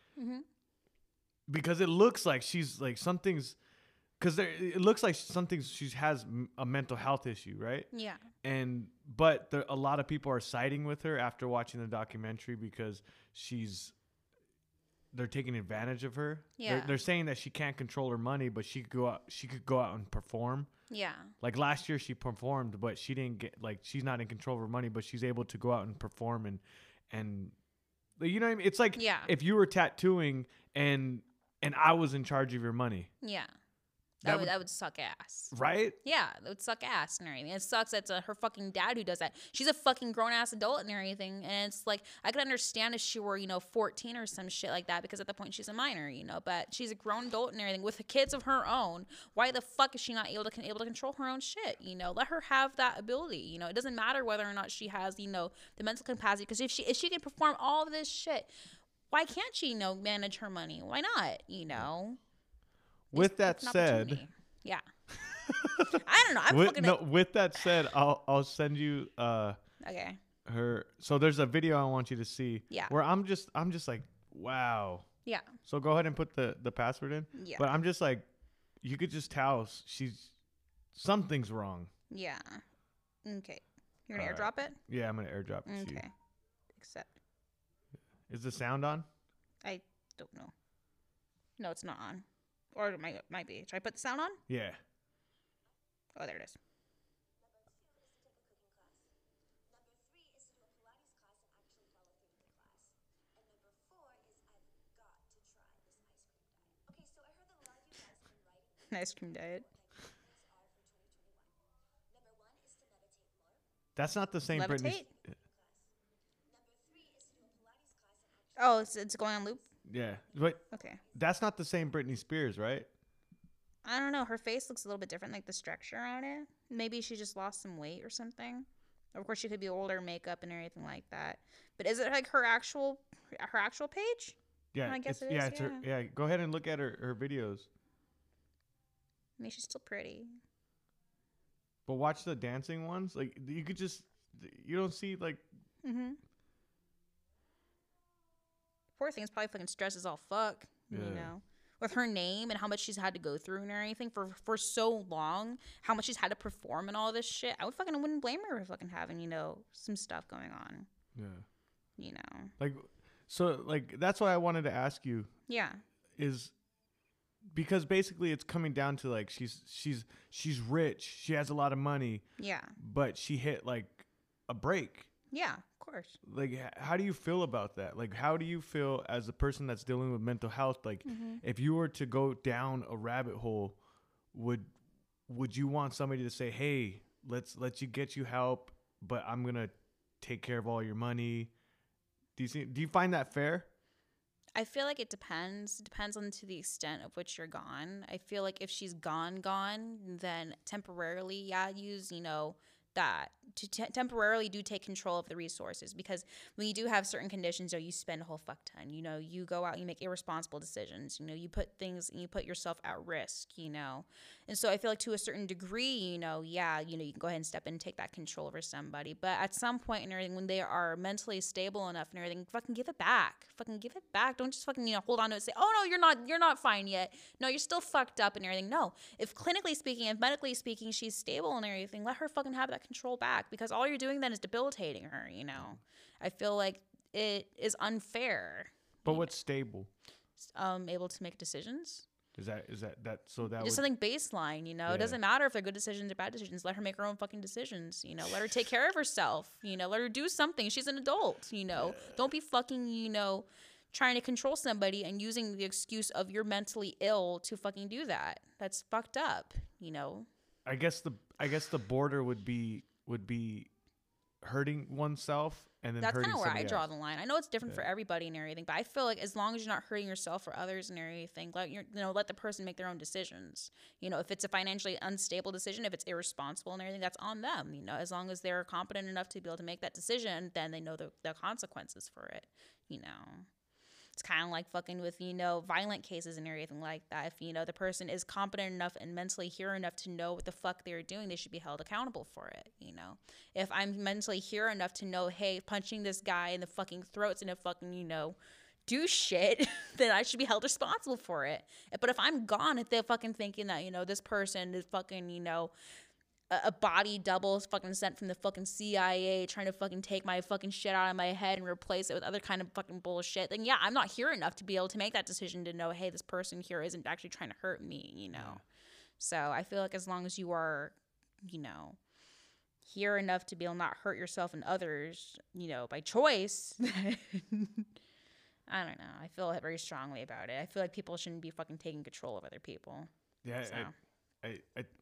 because it looks like she's like something's. Because it looks like something she has a mental health issue, right? Yeah. But a lot of people are siding with her after watching the documentary because they're taking advantage of her. Yeah. They're saying that she can't control her money, but she could go out and perform. Yeah. Like last year she performed, but she didn't get like she's not in control of her money, but she's able to go out and perform and you know what I mean? It's like if you were tattooing and I was in charge of your money. Yeah. That would suck ass. Right? Yeah, that would suck ass and everything. It sucks that it's her fucking dad who does that. She's a fucking grown-ass adult and everything. And it's like, I could understand if she were, you know, 14 or some shit like that because at the point she's a minor, you know. But she's a grown adult and everything with kids of her own. Why the fuck is she not able to control her own shit, you know? Let her have that ability, you know. It doesn't matter whether or not she has, you know, the mental capacity. Because if she can perform all this shit, why can't she, you know, manage her money? Why not, you know? With that said, yeah, I don't know. With that said, I'll send you okay her. So there's a video I want you to see. Yeah, where I'm just like wow. Yeah. So go ahead and put the password in. Yeah. But I'm just like, you could just tell something's wrong. Yeah. Okay. You're gonna airdrop it? Yeah, I'm gonna airdrop it. Okay. To you. Except. Is the sound on? I don't know. No, it's not on. Or it might be. Should I put the sound on? Yeah. Oh, there it is. an ice cream diet. That's not the same Britney. Oh, it's going on loop? Yeah. But okay. That's not the same Britney Spears, right? I don't know. Her face looks a little bit different, like the structure on it. Maybe she just lost some weight or something. Of course, she could be older, makeup and everything like that. But is it like her actual page? Yeah, I guess it is. It's her, yeah, go ahead and look at her videos. I mean, she's still pretty. But watch the dancing ones. Like you don't see like. Mm-hmm. Poor thing's probably fucking stressed as all fuck. Yeah. You know, with her name and how much she's had to go through and everything for so long, how much she's had to perform and all this shit. I wouldn't blame her for fucking having, you know, some stuff going on. Yeah. You know. So that's why I wanted to ask you. Yeah. Is because basically it's coming down to like she's rich, she has a lot of money. Yeah. But she hit like a break. Yeah, of course. Like, how do you feel about that? Like, how do you feel as a person that's dealing with mental health? Like, if you were to go down a rabbit hole, would you want somebody to say, "Hey, let's get you help, but I'm gonna take care of all your money"? Do you find that fair? I feel like it depends. It depends on to the extent of which you're gone. I feel like if she's gone, then temporarily, yeah, use, you know, that to temporarily do take control of the resources, because when you do have certain conditions, you spend a whole fuck ton. You know, you go out, you make irresponsible decisions. You know, you put things, you put yourself at risk. You know, and so I feel like to a certain degree, you know, yeah, you know, you can go ahead and step in and take that control over somebody. But at some point and everything, when they are mentally stable enough and everything, fucking give it back. Fucking give it back. Don't just fucking, you know, hold on to it and say, "Oh no, you're not fine yet. No, you're still fucked up and everything." No, if clinically speaking, if medically speaking, she's stable and everything, let her fucking have that control back, because all you're doing then is debilitating her, you know. I feel like it is unfair. But what's stable? Able to make decisions. Is that so that just something baseline, you know? Yeah. It doesn't matter if they're good decisions or bad decisions. Let her make her own fucking decisions, you know. Let her take care of herself, you know. Let her do something. She's an adult, you know. Yeah. Don't be fucking, you know, trying to control somebody and using the excuse of you're mentally ill to fucking do that. That's fucked up, you know. I guess the border would be hurting oneself and then that's kind of where I draw the line. I know it's different for everybody and everything, but I feel like as long as you're not hurting yourself or others and everything, let the person make their own decisions. You know, if it's a financially unstable decision, if it's irresponsible and everything, that's on them. You know, as long as they're competent enough to be able to make that decision, then they know the consequences for it. You know. It's kind of like fucking with, you know, violent cases and everything like that. If, you know, the person is competent enough and mentally here enough to know what the fuck they're doing, they should be held accountable for it, you know. If I'm mentally here enough to know, hey, punching this guy in the fucking throat's in a fucking, you know, do shit, then I should be held responsible for it. But if I'm gone, if they're fucking thinking that, you know, this person is fucking, you know, a body double fucking sent from the fucking CIA trying to fucking take my fucking shit out of my head and replace it with other kind of fucking bullshit, then yeah, I'm not here enough to be able to make that decision to know, hey, this person here isn't actually trying to hurt me, you know. Yeah. So I feel like as long as you are, you know, here enough to be able to not hurt yourself and others, you know, by choice, I don't know. I feel very strongly about it. I feel like people shouldn't be fucking taking control of other people. Yeah, so.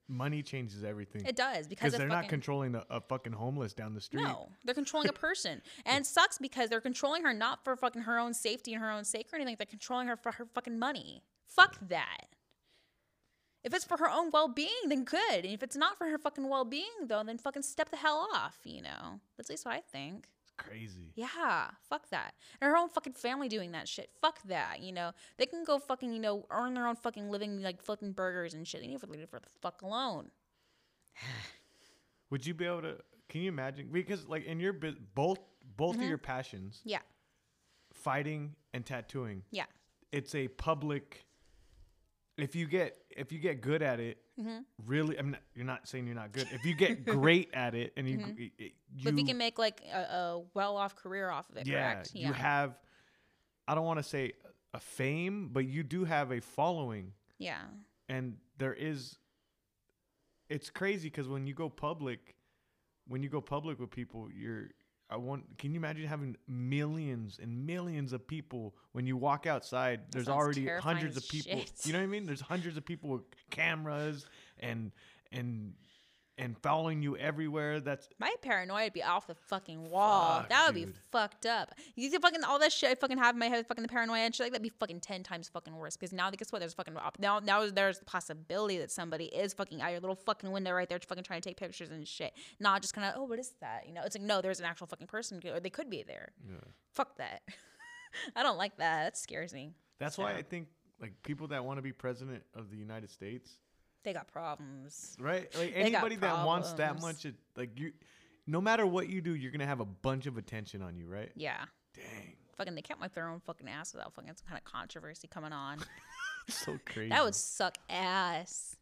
Money changes everything. It does, because they're not controlling a fucking homeless down the street. No, they're controlling a person. And it sucks because they're controlling her not for fucking her own safety and her own sake or anything. They're controlling her for her fucking money. Fuck that. If it's for her own well-being, then good. And if it's not for her fucking well-being, though, then fucking step the hell off, you know. That's at least what I think. Crazy. Yeah, fuck that. And her own fucking family doing that shit. Fuck that, you know. They can go fucking, you know, earn their own fucking living, like flipping burgers and shit. They need to leave it for the fuck alone. Would you be able to? Can you imagine? Because like in your both of your passions, yeah, fighting and tattooing, yeah, it's a public. If you get good at it, really, I'm not, you're not saying you're not good. If you get great at it, and you, but if you can make like a well-off career off of it, yeah, correct? Yeah, you have. I don't want to say a fame, but you do have a following. Yeah, and there is. It's crazy because when you go public with people, I want. Can you imagine having millions and millions of people when you walk outside? There's already hundreds of people. Shit. You know what I mean? There's hundreds of people with cameras and following you everywhere. That's my paranoia would be off the fucking wall. Fuck, that would be fucked up. You see fucking all that shit I fucking have in my head, fucking the paranoia and shit like that'd be fucking 10 times fucking worse. Because now guess what? There's fucking now there's the possibility that somebody is fucking out your little fucking window right there fucking trying to take pictures and shit. Not just kinda, oh, what is that? You know, it's like, no, there's an actual fucking person or they could be there. Yeah. Fuck that. I don't like that. That scares me. That's why I think like people that want to be president of the United States, they got problems, right? Like anybody that wants that much, like you, no matter what you do, you're gonna have a bunch of attention on you, right? Yeah. Dang. Fucking, they can't wipe their own fucking ass without fucking some kind of controversy coming on. So crazy. That would suck ass.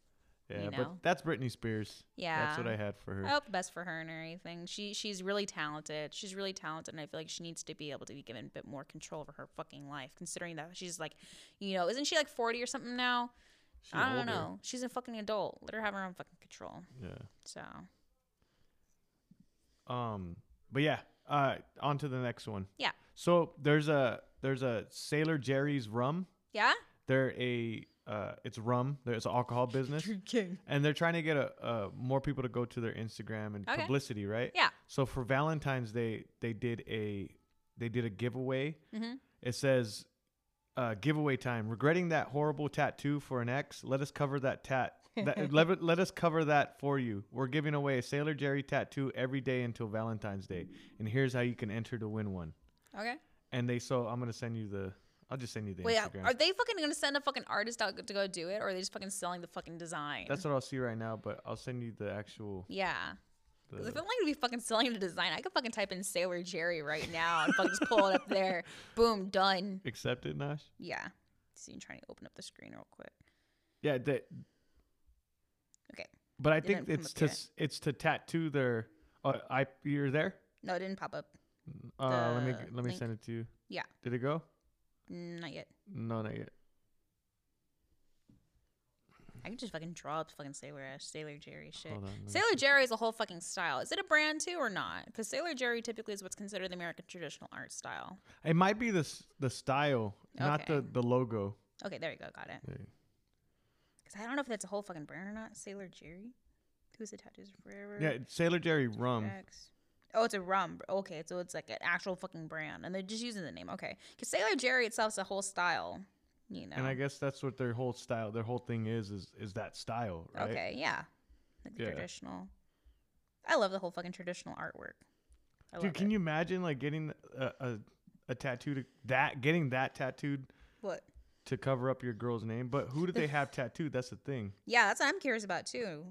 Yeah, you know? But that's Britney Spears. Yeah. That's what I had for her. I hope the best for her and everything. She's really talented. She's really talented, and I feel like she needs to be able to be given a bit more control over her fucking life, considering that she's like, you know, isn't she like 40 or something now? I don't know. She's a fucking adult. Let her have her own fucking control. Yeah. So. But yeah. On to the next one. Yeah. So there's a Sailor Jerry's rum. Yeah. They're it's rum. It's an alcohol business. And they're trying to get more people to go to their Instagram and publicity, right? Yeah. So for Valentine's Day, they did a giveaway. Mm-hmm. It says, giveaway time. Regretting that horrible tattoo for an ex? Let us cover that let us cover that for you. We're giving away a Sailor Jerry tattoo every day until Valentine's Day, and here's how you can enter to win one. Okay. And so I'm gonna send you the. I'll just send you the. Wait, Instagram. Are they fucking gonna send a fucking artist out to go do it, or are they just fucking selling the fucking design? That's what I'll see right now, but I'll send you the actual. Yeah. If I'm like to be fucking selling the design, I could fucking type in Sailor Jerry right now and fucking just pull it up there. Boom, done. Accept it, Nash? Yeah. So you trying to open up the screen real quick. Yeah. Okay. But I think it's to tattoo their. Oh, you're there? No, it didn't pop up. Let me send it to you. Yeah. Did it go? Not yet. No, not yet. I can just fucking draw up fucking Sailor Jerry shit. Sailor Jerry is a whole fucking style. Is it a brand too or not? Because Sailor Jerry typically is what's considered the American traditional art style. It might be the style, not the logo. Okay, there you go. Got it. Because I don't know if that's a whole fucking brand or not. Sailor Jerry? Who's the tattoos forever? Yeah, Sailor Jerry rum. Oh, it's a rum. Okay, so it's like an actual fucking brand. And they're just using the name. Okay. Because Sailor Jerry itself is a whole style. You know. And I guess that's what their whole style, their whole thing is that style, right? Okay, yeah. Like the traditional. I love the whole fucking traditional artwork. Dude, can you imagine like getting a tattoo getting that tattooed? What? To cover up your girl's name, but who do they have tattooed? That's the thing. Yeah, that's what I'm curious about too.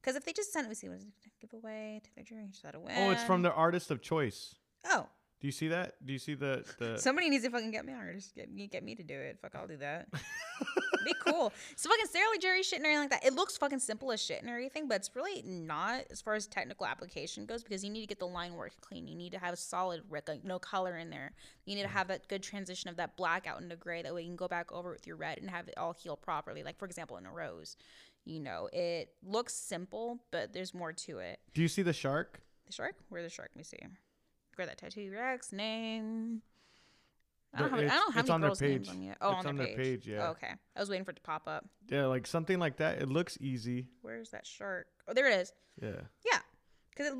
Because if they just sent, what is it? Giveaway, take their jury, just let it win. Oh, it's from their artist of choice. Oh. Do you see that? Do you see the... Somebody needs to fucking get me an artist. Get me to do it. Fuck, I'll do that. Be cool. So fucking Sailor Jerry shit and everything like that. It looks fucking simple as shit and everything, but it's really not as far as technical application goes because you need to get the line work clean. You need to have a solid, no color in there. You need to have that good transition of that black out into gray. That way you can go back over with your red and have it all heal properly. Like, for example, in a rose. You know, it looks simple, but there's more to it. Do you see the shark? The shark? Where's the shark? Let me see. Grab that tattoo. Rex name. I don't have it's any girls' names on yet. Oh, it's on their page. Yeah. Oh, okay. I was waiting for it to pop up. Yeah, like something like that. It looks easy. Where's that shark? Oh, there it is. Yeah. Yeah, because it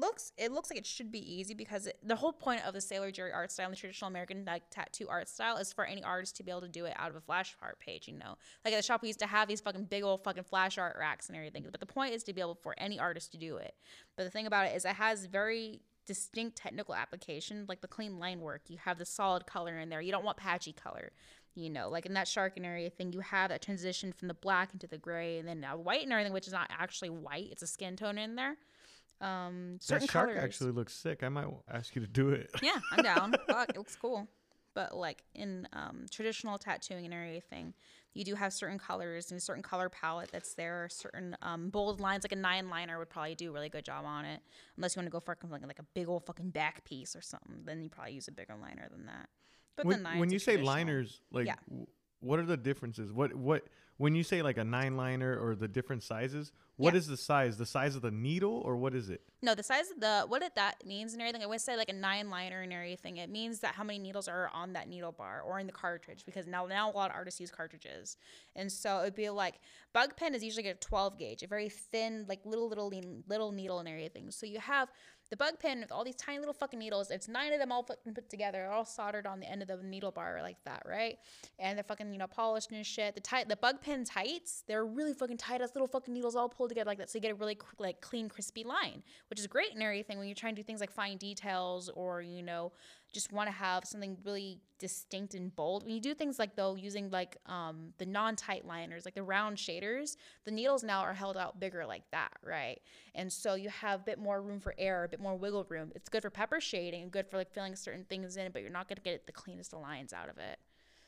looks like it should be easy because the whole point of the Sailor Jerry art style, and the traditional American like tattoo art style, is for any artist to be able to do it out of a flash art page. You know, like at the shop we used to have these fucking big old fucking flash art racks and everything. But the point is to be able for any artist to do it. But the thing about it is it has very distinct technical application, like the clean line work. You have the solid color in there. You don't want patchy color, you know, like in that shark and everything. You have that transition from the black into the gray and then white and everything, which is not actually white. It's a skin tone in there. Certain colors. That shark actually looks sick. I might ask you to do it. Yeah, I'm down. Fuck, it looks cool. But like in traditional tattooing and everything, you do have certain colors and a certain color palette that's there. Certain bold lines, like a 9-liner would probably do a really good job on it. Unless you want to go for like a big old fucking back piece or something, then you probably use a bigger liner than that. But when you say liners, like what are the differences? What when you say like a 9-liner or the different sizes, what is the size? The size of the needle or what is it? No, the size of the, what it, that means and everything. I always say like a 9-liner and everything. It means that how many needles are on that needle bar or in the cartridge, because now a lot of artists use cartridges. And so it'd be like, bug pen is usually a 12 gauge, a very thin, like little needle and everything. So you have the bug pen with all these tiny little fucking needles. It's 9 of them all put together, all soldered on the end of the needle bar like that, right? And they're fucking, you know, polished and shit. The bug pen tights, they're really fucking tight as little fucking needles all pulled together like that. So you get a really like clean, crispy line, which is great and everything when you're trying to do things like fine details or, you know, just want to have something really distinct and bold. When you do things like, though, using like the non-tight liners, like the round shaders, the needles now are held out bigger like that, right? And so you have a bit more room for error, a bit more wiggle room. It's good for pepper shading and good for like filling certain things in, but you're not going to get the cleanest of lines out of it.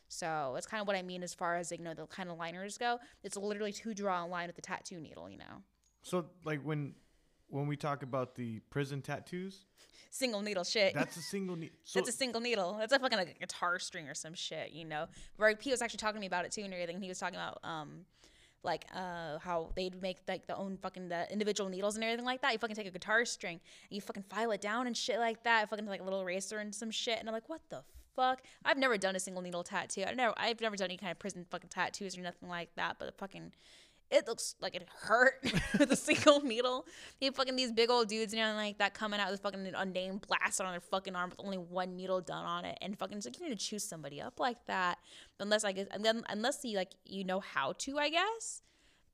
So that's kind of what I mean as far as, you know, the kind of liners go. It's literally to draw a line with the tattoo needle, you know? So like when we talk about the prison tattoos, single needle shit. That's a single needle. So that's a single needle. That's a fucking like a guitar string or some shit, you know. Where Pete was actually talking to me about it too and everything. He was talking about how they'd make like the own fucking the individual needles and everything like that. You fucking take a guitar string and you fucking file it down and shit like that. Fucking like a little eraser and some shit. And I'm like, what the fuck? I've never done a single needle tattoo. I've never done any kind of prison fucking tattoos or nothing like that. But the fucking, it looks like it hurt with a single needle. You have fucking these big old dudes and everything like that coming out with fucking unnamed blaster on their fucking arm with only one needle done on it, and fucking it's like you need to choose somebody up like that. Unless you like, you know how to, I guess.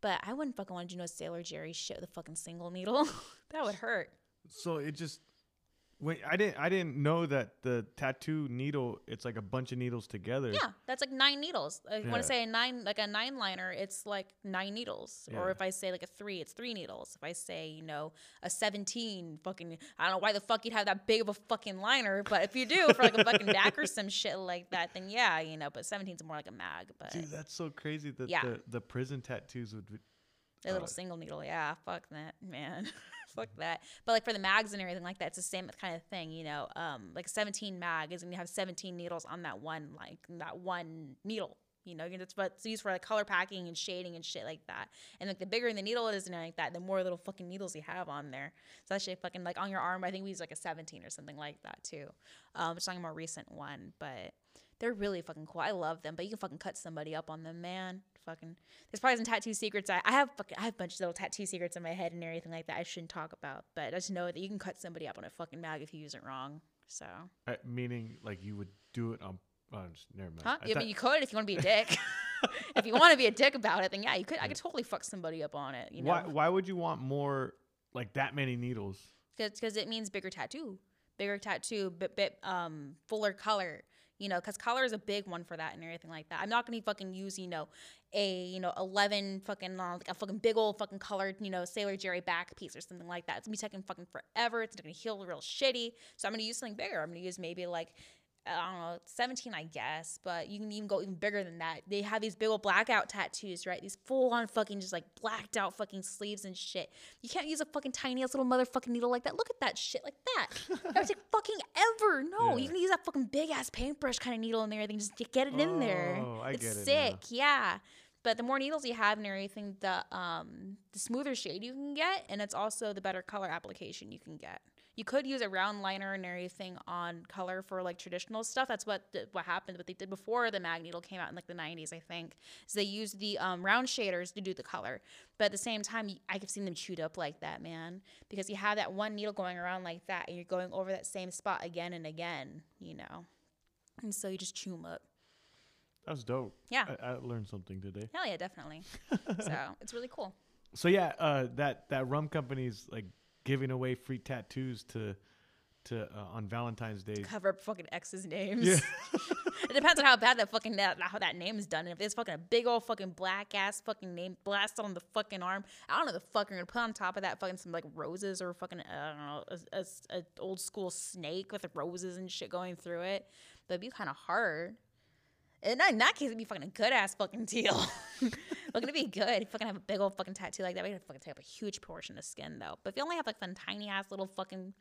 But I wouldn't fucking want to do no Sailor Jerry shit with a fucking single needle. That would hurt. So it just, I didn't know that the tattoo needle, it's like a bunch of needles together. Yeah, that's like 9 needles. I want to say a 9-liner, it's like 9 needles. Yeah. Or if I say like a 3, it's 3 needles. If I say, you know, a 17 fucking, I don't know why the fuck you'd have that big of a fucking liner, but if you do for like a fucking back or some shit like that, then yeah, you know. But 17's more like a mag. But dude, that's so crazy that the prison tattoos would be a little single needle. Yeah, fuck that, man. Fuck that. But like for the mags and everything like that, it's the same kind of thing, you know. Like a 17 mag is gonna have 17 needles on that one needle, you know. That's what's used for like color packing and shading and shit like that. And like the bigger the needle is and everything like that, the more little fucking needles you have on there. So that shit fucking like on your arm, I think we use like a 17 or something like that too. It's not a more recent one, but they're really fucking cool. I love them, but you can fucking cut somebody up on them, man. Fucking, there's probably some tattoo secrets. I have a bunch of little tattoo secrets in my head and everything like that I shouldn't talk about, but I just know that you can cut somebody up on a fucking mag if you use it wrong. So meaning like you would do it on never mind. Huh? Yeah, but you could if you want to be a dick. If you want to be a dick about it, then yeah, you could. I could totally fuck somebody up on it, you know? Why would you want more, like that many needles? Because it means bigger tattoo, bit fuller color. You know, because color is a big one for that and everything like that. I'm not going to fucking use, you know, a, you know, 11 fucking, like a fucking big old fucking colored, you know, Sailor Jerry back piece or something like that. It's going to be taking fucking forever. It's going to heal real shitty. So I'm going to use something bigger. I'm going to use maybe like, I don't know, 17, I guess. But you can even go even bigger than that. They have these big old blackout tattoos, right? These full on fucking just like blacked out fucking sleeves and shit. You can't use a fucking tiny ass little motherfucking needle like that. Look at that shit like that. That would take fucking ever. No, you can use that fucking big ass paintbrush kind of needle in there and just get it in there. It's sick, yeah. But the more needles you have and everything, the smoother shade you can get, and it's also the better color application you can get. You could use a round liner and everything on color for like traditional stuff. That's what happened, what they did before the mag needle came out in like the 90s, I think. So they used the round shaders to do the color. But at the same time, I've seen them chewed up like that, man. Because you have that one needle going around like that, and you're going over that same spot again and again, you know. And so you just chew them up. That was dope. Yeah. I learned something today. Hell yeah, definitely. So it's really cool. So yeah, that rum company's like giving away free tattoos to on Valentine's Day. Cover up fucking ex's names. Yeah. It depends on how bad that fucking how that name is done. And if there's fucking a big old fucking black ass fucking name blasted on the fucking arm, I don't know the fuck you're gonna put on top of that fucking some like roses or fucking I don't know a old school snake with roses and shit going through it. That'd be kind of hard. And in that case, it'd be fucking a good ass fucking deal. Look, it'd be good. You fucking have a big old fucking tattoo like that. We're gonna fucking take up a huge portion of skin though. But if you only have like some tiny ass little fucking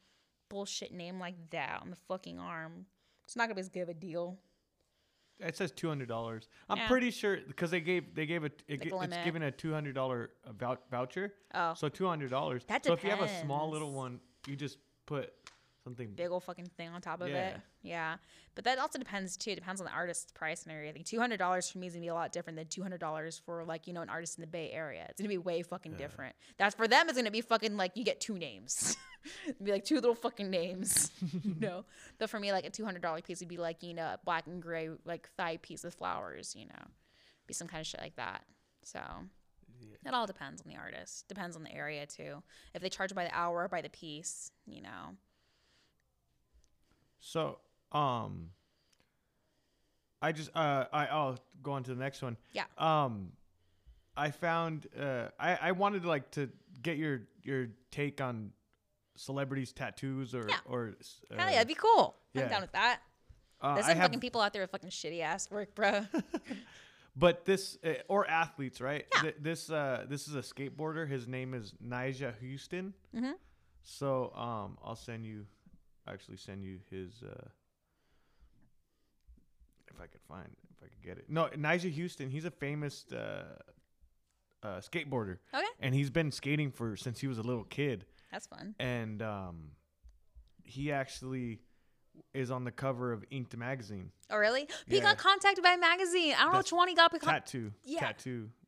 bullshit name like that on the fucking arm, it's not gonna be as good of a deal. It says $200. I'm pretty sure because they gave it's given a $200 voucher. Oh, so $200. That depends. So if you have a small little one, you just put something big old fucking thing on top of it. Yeah, but that also depends too. It depends on the artist's price and everything. $200 for me is gonna be a lot different than $200 for like an artist in the Bay Area. It's gonna be way fucking different. That's for them. It's gonna be fucking like you get two names. It'd be like two little fucking names, But for me, like a $200 piece would be like a black and gray like thigh piece with flowers, be some kind of shit like that. So it all depends on the artist, depends on the area too. If they charge by the hour, or by the piece, So I just I'll go on to the next one. Yeah. I found I wanted to get your take on celebrities' tattoos or hell yeah, that'd be cool. I'm down with that. There's some fucking people out there with fucking shitty ass work, bro. But this or athletes, right? Yeah. This is a skateboarder. His name is Nyjah Huston. Mm-hmm. So I'll send you his if I could get it. No, Nyjah Huston, he's a famous skateboarder. Okay. And he's been skating since he was a little kid. That's fun. And he actually is on the cover of Inked magazine. Oh, really? He got contacted by a magazine. I don't know which one he got. Tattoo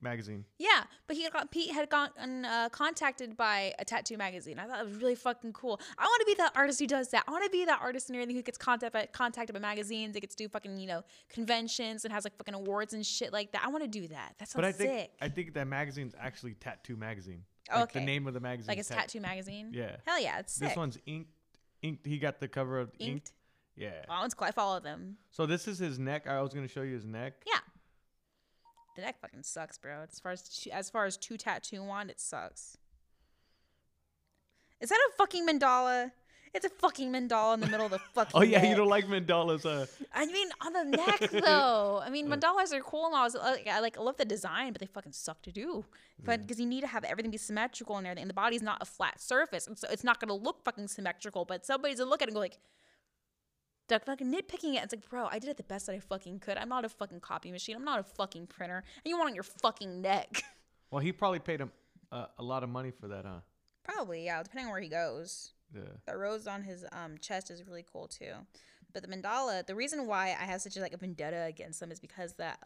magazine. Yeah, but Pete had gotten contacted by a tattoo magazine. I thought it was really fucking cool. I want to be that artist who does that. I want to be that artist and everything who gets contacted by magazines. That gets to do fucking conventions and has like fucking awards and shit like that. I want to do that. That sounds sick. I think that magazine's actually Tattoo magazine. Like okay. The name of the magazine. Like it's Tattoo magazine. Yeah. Hell yeah, it's sick. This one's Inked. He got the cover of Inked. Yeah. Well, that one's cool. I follow them. So this is his neck. I was gonna show you his neck. Yeah. The neck fucking sucks, bro. As far as two tattoo wand, it sucks. Is that a fucking mandala? It's a fucking mandala in the middle of the fucking Oh yeah, neck. You don't like mandalas, huh? I mean, on the neck though. I mean, mandalas are cool and all. I love the design, but they fucking suck to do. But because you need to have everything be symmetrical in there, and the body's not a flat surface, and so it's not gonna look fucking symmetrical. But somebody's gonna look at it and go like, they're fucking nitpicking it. It's like, bro, I did it the best that I fucking could. I'm not a fucking copy machine. I'm not a fucking printer. And you want it on your fucking neck. Well, he probably paid him a lot of money for that, huh? Probably, yeah. Depending on where he goes. Yeah. The rose on his chest is really cool too, but the mandala. The reason why I have such a vendetta against them is because that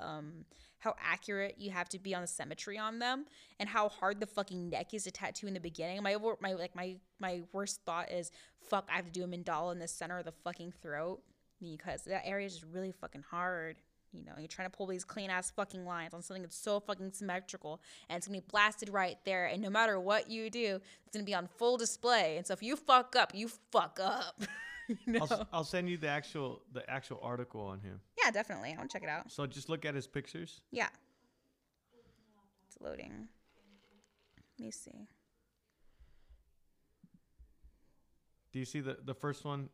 how accurate you have to be on the symmetry on them, and how hard the fucking neck is to tattoo in the beginning. My worst thought is fuck. I have to do a mandala in the center of the fucking throat because that area is just really fucking hard. You're trying to pull these clean ass fucking lines on something that's so fucking symmetrical, and it's gonna be blasted right there. And no matter what you do, it's gonna be on full display. And so if you fuck up, you fuck up. I'll send you the actual article on him. Yeah, definitely. I want to check it out. So just look at his pictures. Yeah. It's loading. Let me see. Do you see the first one?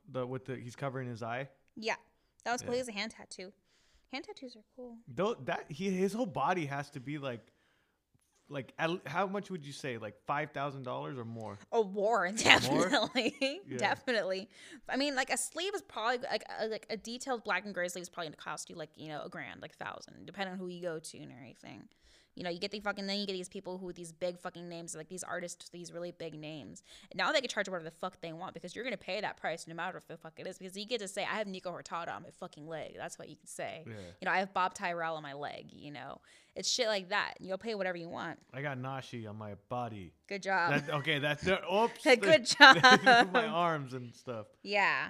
He's covering his eye. Yeah, that was cool. He has a hand tattoo. Hand tattoos are cool. Though his whole body has to be how much would you say? Like $5,000 or more? Oh, more, definitely. More? Yeah. Definitely. I mean, a sleeve is probably a detailed black and gray sleeve is probably gonna cost you $1,000, $1,000, depending on who you go to and everything. You get these people who with these big fucking names, like these artists, these really big names. Now they can charge whatever the fuck they want because you're gonna pay that price no matter what the fuck it is, because you get to say, I have Nico Hurtado on my fucking leg. That's what you can say. Yeah. I have Bob Tyrell on my leg. It's shit like that. You'll pay whatever you want. I got Nashi on my body. Good job. That's oops. Good job. My arms and stuff. Yeah.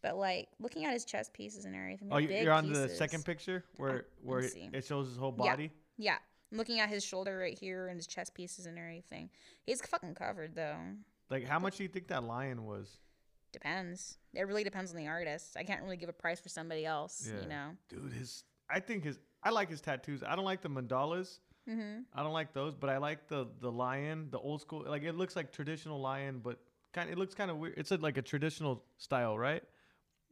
But looking at his chest pieces and everything. Oh, you're on the second picture where it shows his whole body. Yeah. I'm looking at his shoulder right here and his chest pieces and everything. He's fucking covered though. How much do you think that lion was? Depends. It really depends on the artist. I can't really give a price for somebody else. Yeah. Dude, I like his tattoos. I don't like the mandalas. Mm-hmm. I don't like those, but I like the lion, the old school. It looks like traditional lion, but it looks kind of weird. It's a traditional style, right?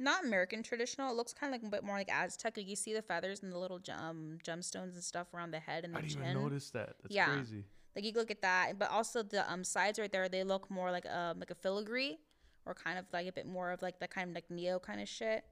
Not American traditional. It looks kind of a bit more like Aztec. You see the feathers and the little gemstones and stuff around the head and the chin. I didn't even notice that. That's crazy. You look at that, but also the sides right there, they look more like a filigree, or kind of a bit more of that kind of neo kind of shit.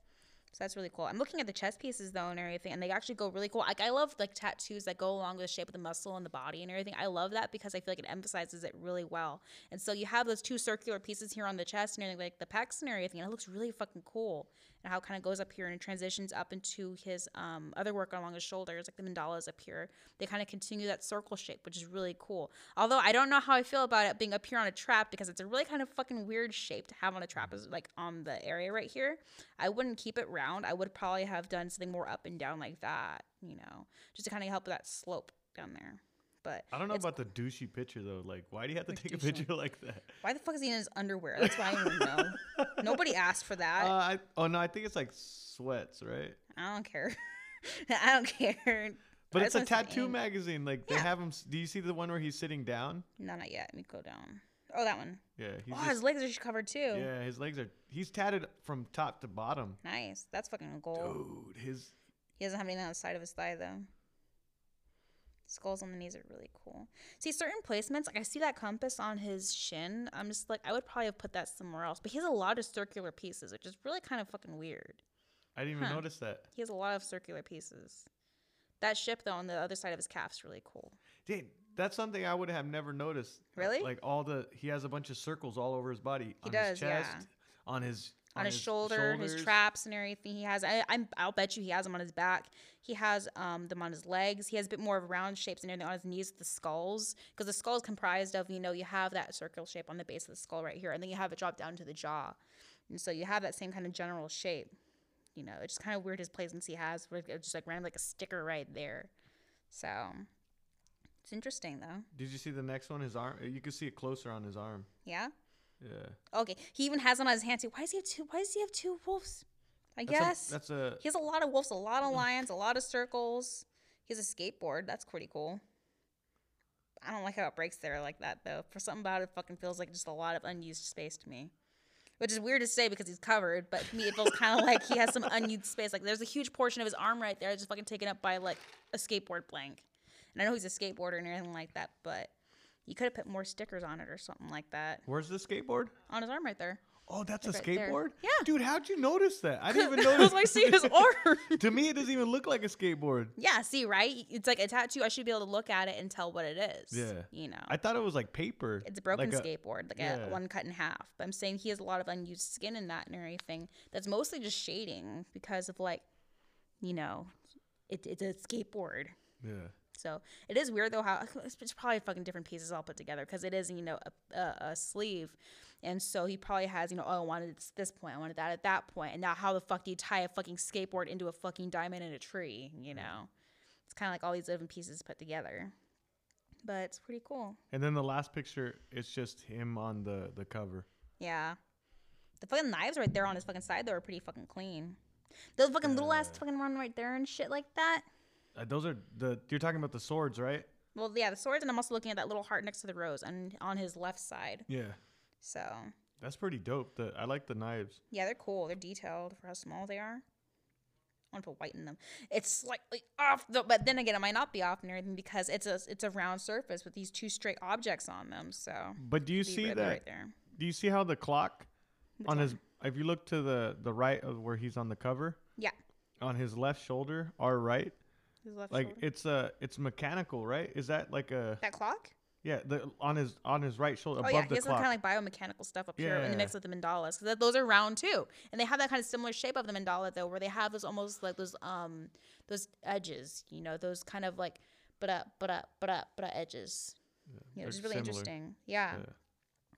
So that's really cool. I'm looking at the chest pieces though and everything, and they actually go really cool. Like I love like tattoos that go along with the shape of the muscle and the body and everything. I love that because I feel like it emphasizes it really well. And so you have those two circular pieces here on the chest and like the pecs and everything, and it looks really fucking cool. And how it kind of goes up here and it transitions up into his other work along his shoulders, like the mandalas up here. They kind of continue that circle shape, which is really cool. Although I don't know how I feel about it being up here on a trap, because it's a really kind of fucking weird shape to have on a trap, is like on the area right here. I wouldn't keep it round. I would probably have done something more up and down like that, you know, just to kind of help with that slope down there. But I don't know about the douchey picture though. Like, why do you have to take a picture like that? Why the fuck is he in his underwear? That's why I don't know. Nobody asked for that. Oh no, I think it's like sweats, right? I don't care. I don't care. But it's a tattoo magazine. Like they have him. Do you see the one where he's sitting down? No, not yet. Let me go down. Oh, that one. Yeah. He's his legs are covered too. Yeah, his legs are. He's tatted from top to bottom. Nice. That's fucking gold. Dude, he doesn't have anything on the side of his thigh though. Skulls on the knees are really cool. See, certain placements, like I see that compass on his shin. I'm just like, I would probably have put that somewhere else. But he has a lot of circular pieces, which is really kind of fucking weird. I didn't even notice that. He has a lot of circular pieces. That ship, though, on the other side of his calf is really cool. Dude, that's something I would have never noticed. Really? Like he has a bunch of circles all over his body. He does, yeah. On his chest, on his shoulders, his traps and everything. He has, I'll bet you he has them on his back. He has them on his legs. He has a bit more of round shapes and everything on his knees, the skulls, because the skull is comprised of, you know, you have that circle shape on the base of the skull right here, and then you have it drop down to the jaw. And so you have that same kind of general shape. You know, it's just kind of weird his placements he has, where it's just like random, like a sticker right there. So it's interesting though. Did you see the next one? His arm, you could see it closer on his arm. Yeah. Yeah. Okay. He even has one on his hands too. Why does he have two wolves? He has a lot of wolves, a lot of lions, a lot of circles. He has a skateboard. That's pretty cool. I don't like how it breaks there like that though. For something about it fucking feels like just a lot of unused space to me. Which is weird to say because he's covered, but to me it feels kind of like he has some unused space. Like there's a huge portion of his arm right there just fucking taken up by like a skateboard plank. And I know he's a skateboarder and everything like that, but you could have put more stickers on it or something like that. Where's the skateboard? On his arm right there. Oh, that's a skateboard? Yeah. Dude, how'd you notice that? I didn't even notice. I was like, see his arm. To me, it doesn't even look like a skateboard. Yeah, see, right? It's like a tattoo. I should be able to look at it and tell what it is. Yeah. You know. I thought it was like paper. It's a broken skateboard, like a one cut in half. But I'm saying he has a lot of unused skin in that and everything. That's mostly just shading because of like, you know, it's a skateboard. Yeah. So it is weird though how it's probably fucking different pieces all put together because it is, you know, a sleeve, and so he probably has, you know, oh, I wanted this at this point, I wanted that at that point, and now how the fuck do you tie a fucking skateboard into a fucking diamond and a tree? You know, it's kind of like all these different pieces put together, but it's pretty cool. And then the last picture, it's just him on the cover. Yeah, the fucking knives right there on his fucking side though are pretty fucking clean. The fucking little ass fucking one right there and shit like that. Those are you're talking about the swords, right? Well, yeah, the swords, and I'm also looking at that little heart next to the rose and on his left side. Yeah. So. That's pretty dope. I like the knives. Yeah, they're cool. They're detailed for how small they are. I want to put white in them. It's slightly off, though, but then again, it might not be off and everything because it's a round surface with these two straight objects on them. So. But do you see that? Right there. Do you see how the clock on his? If you look to the right of where he's on the cover. Yeah. On his left shoulder, our right. Like shoulder. It's mechanical, right? Is that like that clock? Yeah, on his right shoulder above the clock. Oh yeah, he has some kind of like biomechanical stuff up here in the mix with the mandalas. Because those are round too, and they have that kind of similar shape of the mandala though, where they have those almost like those edges, you know, those kind of like but edges. Yeah, you know, which is really interesting. Yeah,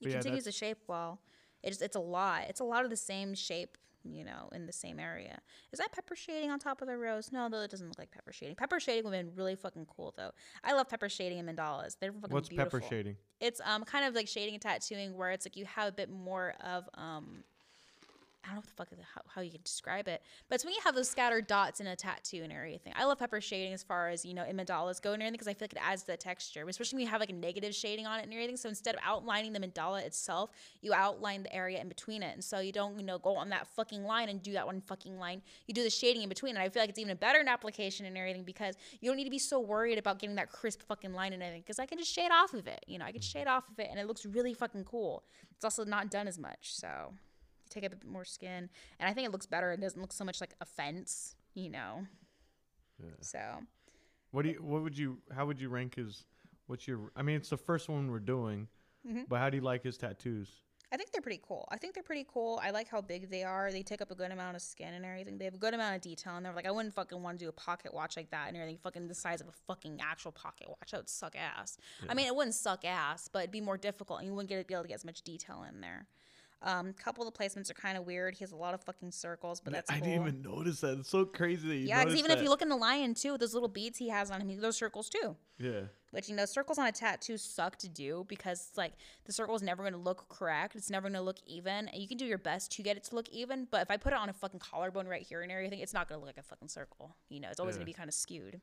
it continues the shape well. It's a lot. It's a lot of the same shape. You know, in the same area. Is that pepper shading on top of the rose? No, though, it doesn't look like pepper shading. Pepper shading would have been really fucking cool, though. I love pepper shading and mandalas. They're fucking What's beautiful. Pepper shading? It's kind of like shading and tattooing where it's like you have a bit more of I don't know what the fuck how you can describe it, but it's when you have those scattered dots in a tattoo and everything. I love pepper shading as far as, you know, in mandalas go and everything because I feel like it adds to the texture, especially when you have like a negative shading on it and everything. So instead of outlining the mandala itself, you outline the area in between it, and so you don't, you know, go on that fucking line and do that one fucking line. You do the shading in between, and I feel like it's even better in application and everything because you don't need to be so worried about getting that crisp fucking line and everything because I can just shade off of it. You know, I can shade off of it, and it looks really fucking cool. It's also not done as much, so. take up a bit more skin. And I think it looks better. It doesn't look so much like a fence, you know. Yeah. So how would you rank his, what's your, I mean, it's the first one we're doing, mm-hmm. but how do you like his tattoos? I think they're pretty cool. I like how big they are. They take up a good amount of skin and everything. They have a good amount of detail in there. Like, I wouldn't fucking want to do a pocket watch like that and everything fucking the size of a fucking actual pocket watch. That would suck ass. Yeah. I mean, it wouldn't suck ass, but it'd be more difficult, and you wouldn't be able to get as much detail in there. Couple of the placements are kind of weird. He has a lot of fucking circles, but that's cool. I didn't even notice that. It's so crazy that you noticed that. Yeah, because even if you look in the lion, too, those little beads he has on him, those circles, too. Yeah. Which, you know, circles on a tattoo suck to do because, it's like, the circle is never going to look correct. It's never going to look even. You can do your best to get it to look even, but if I put it on a fucking collarbone right here and everything, it's not going to look like a fucking circle. You know, it's always going to be kind of skewed.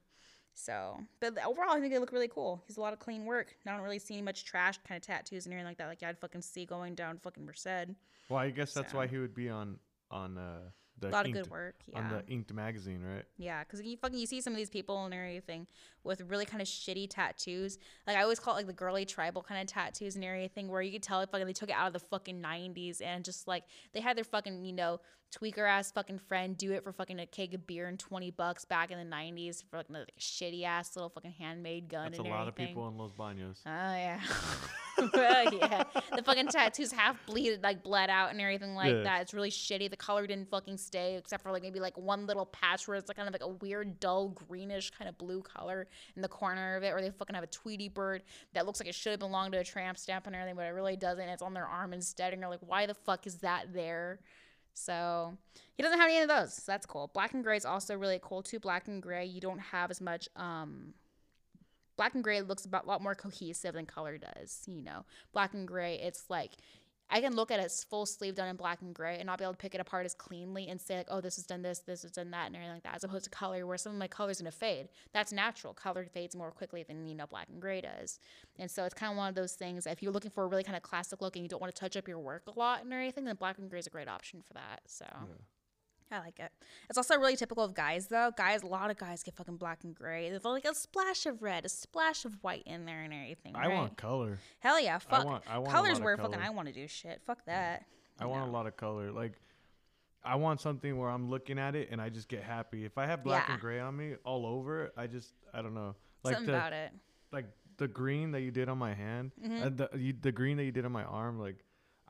So, but overall, I think they look really cool. He's a lot of clean work. I don't really see any much trash kind of tattoos and anything like that. Like, yeah, I'd fucking see going down fucking Merced. Well, I guess that's why he would be on the on the Inked magazine, right? Yeah, because you see some of these people and everything with really kind of shitty tattoos. Like, I always call it like the girly tribal kind of tattoos and everything, where you could tell fucking they took it out of the fucking 90s and just like they had their fucking, you know, tweaker ass fucking friend do it for fucking a keg of beer and $20 back in the 90s for like a shitty ass little fucking handmade gun. That's a lot of people in Los Baños. Oh yeah. Well, yeah, the fucking tattoos half bleeded, like bled out and everything like that. It's really shitty. The color didn't fucking stay except for like maybe like one little patch where it's like kind of like a weird dull greenish kind of blue color in the corner of it, or they fucking have a Tweety bird that looks like it should have belonged to a tramp stamp and everything, but it really doesn't. It's on their arm instead, and you're like, why the fuck is that there? So he doesn't have any of those, so that's cool. Black and gray is also really cool too. Black and gray, you don't have as much black and gray looks a lot more cohesive than color does, you know. Black and gray, it's like I can look at its full sleeve done in black and gray and not be able to pick it apart as cleanly and say like, oh, this has done this has done that and everything like that, as opposed to color where some of my color's gonna fade. That's natural. Color fades more quickly than, you know, black and gray does. And so it's kind of one of those things, if you're looking for a really kind of classic look and you don't want to touch up your work a lot and everything, then black and gray is a great option for that. So I like it. It's also really typical of guys, though. A lot of guys get fucking black and gray. There's like a splash of red, a splash of white in there and everything. I want color. Hell yeah, fuck. I want color's where fucking I want to do shit. Fuck that. Yeah. I want a lot of color. Like, I want something where I'm looking at it and I just get happy. If I have black and gray on me all over, I don't know. Like something about it. Like the green that you did on my hand, the green that you did on my arm, like,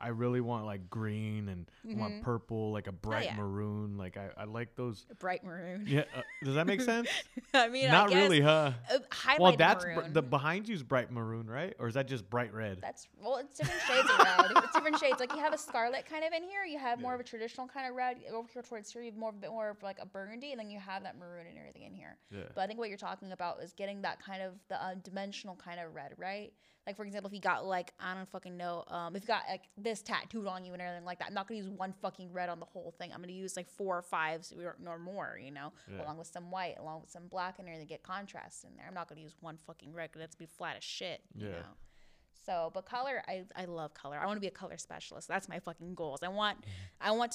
I really want like green and want purple, like a bright maroon. Like I like those bright maroon. Yeah, does that make sense? I mean, not I guess, really, huh? Well, that's maroon. The behind you's bright maroon, right? Or is that just bright red? That's it's different shades of red. It's different shades. Like you have a scarlet kind of in here. You have more of a traditional kind of red over here towards here. You have more of like a burgundy, and then you have that maroon and everything in here. Yeah. But I think what you're talking about is getting that kind of the dimensional kind of red, right? Like, for example, if you got, like, I don't fucking know, if you got, like, this tattooed on you and everything like that, I'm not going to use one fucking red on the whole thing. I'm going to use, like, 4 or 5s or more, you know, along with some white, along with some black, and everything, get contrast in there. I'm not going to use one fucking red because that's be flat as shit, you know. So, but color, I love color. I want to be a color specialist. That's my fucking goals. I want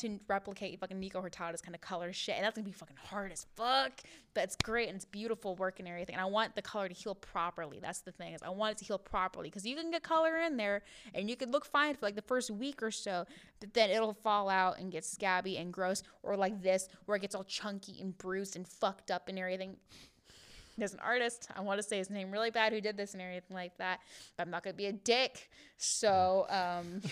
to replicate fucking Nico Hurtado's kind of color shit. And that's going to be fucking hard as fuck. But it's great and it's beautiful work and everything. And I want the color to heal properly. That's the thing, is I want it to heal properly. Because you can get color in there and you could look fine for like the first week or so. But then it'll fall out and get scabby and gross. Or like this, where it gets all chunky and bruised and fucked up and everything. There's an artist, I want to say his name really bad, who did this and everything like that, but I'm not going to be a dick, so, and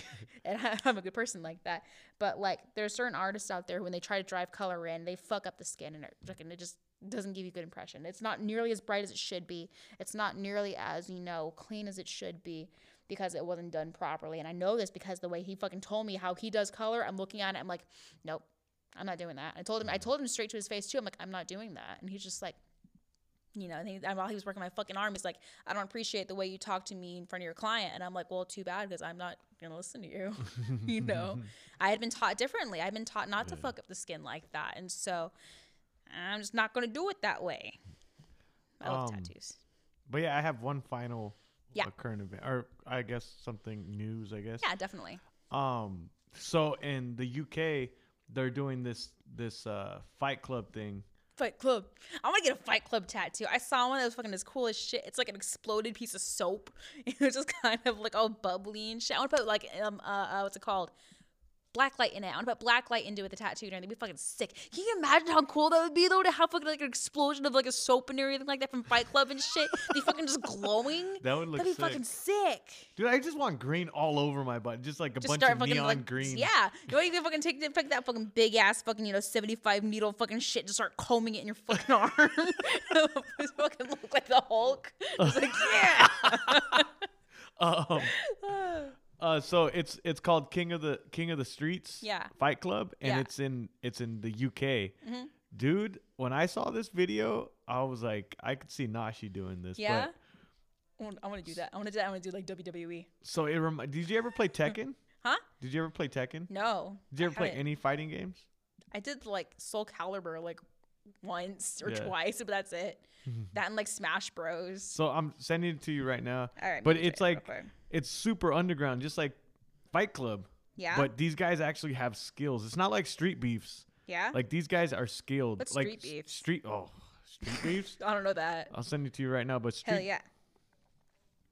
I'm a good person like that, but, like, there's certain artists out there when they try to drive color in, they fuck up the skin, and it just doesn't give you a good impression. It's not nearly as bright as it should be. It's not nearly as, you know, clean as it should be, because it wasn't done properly, and I know this because the way he fucking told me how he does color, I'm looking at it, I'm like, nope, I'm not doing that. I told him straight to his face, too. I'm like, I'm not doing that, and he's just like, you know, and while he was working my fucking arm, he's like, I don't appreciate the way you talk to me in front of your client. And I'm like, well, too bad, because I'm not going to listen to you. You know, I had been taught differently. I've been taught not to fuck up the skin like that. And so I'm just not going to do it that way. I love tattoos. But yeah, I have one final current event, or I guess something news, I guess. Yeah, definitely. So in the UK, they're doing this Fight Club thing. Fight Club. I want to get a Fight Club tattoo. I saw one that was fucking as cool as shit. It's like an exploded piece of soap. It was just kind of like all bubbly and shit. I want to put like what's it called? blacklight in it. I want to put blacklight into it with the tattoo and everything. It'd be fucking sick. Can you imagine how cool that would be though, to have fucking like an explosion of like a soap and everything like that from Fight Club and shit? Be fucking just glowing. That would look sick. That'd be fucking sick. Dude, I just want green all over my butt. Just like a bunch of neon green. Yeah. You know, you can fucking pick that fucking big ass fucking, you know, 75 needle fucking shit, just start combing it in your fucking arm. Just fucking look like the Hulk. It's like, yeah. So it's called King of the Streets Fight Club, and it's in the UK. Mm-hmm. Dude, when I saw this video, I was like, I could see Nashi doing this. Yeah, I want to do that. I want to do like WWE. So it did you ever play Tekken? Huh? Did you ever play Tekken? No. Did you ever play any fighting games? I did like Soul Calibur like once or twice, but that's it. That and like Smash Bros. So I'm sending it to you right now. All right, but it's like it's super underground, just like Fight Club. Yeah. But these guys actually have skills. It's not like Street Beefs. Yeah. Like these guys are skilled. What's like Street Beefs? Street Beefs. I don't know that. I'll send it to you right now. But hell yeah.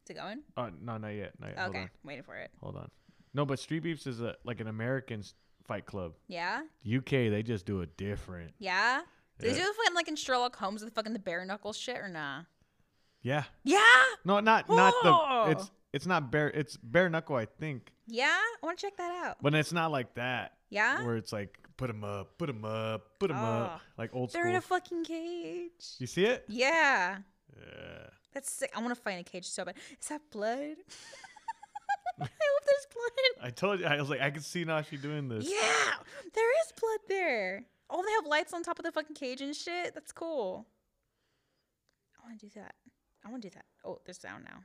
Is it going? Oh no, not yet. Not yet. Okay, hold on. I'm waiting for it. Hold on. No, but Street Beefs is like an American Fight Club. Yeah. UK, they just do it different. Yeah. Did you find like in Sherlock Holmes with fucking the bare knuckle shit or nah? Yeah. Yeah. No, not the. It's not bare. It's bare knuckle, I think. Yeah, I want to check that out. But it's not like that. Yeah. Where it's like put them up, like old school. They're in a fucking cage. You see it? Yeah. Yeah. That's sick. I want to find a cage so bad. Is that blood? I hope there's blood. I told you. I was like, I could see Nashi doing this. Yeah, there is blood there. Oh, they have lights on top of the fucking cage and shit. That's cool. I want to do that. Oh, there's sound now.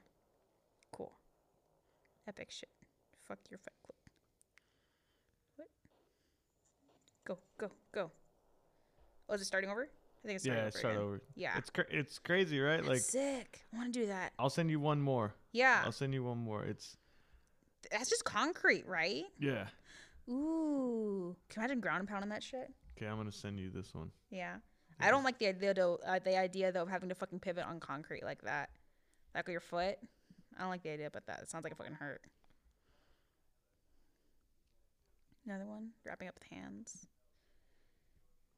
Cool. Epic shit. Fuck your Fight Club. What? Go, go, go. Oh, is it starting over? I think it's starting over. Yeah, start over. Yeah. It's crazy, right? That's like sick. I want to do that. I'll send you one more. Yeah. That's just concrete, right? Yeah. Ooh. Can you imagine ground and pounding that shit? Okay, I'm gonna send you this one. Yeah, I don't like the idea though of having to fucking pivot on concrete like that, like with your foot. I don't like the idea about that. It sounds like it fucking hurt. Another one, wrapping up with hands.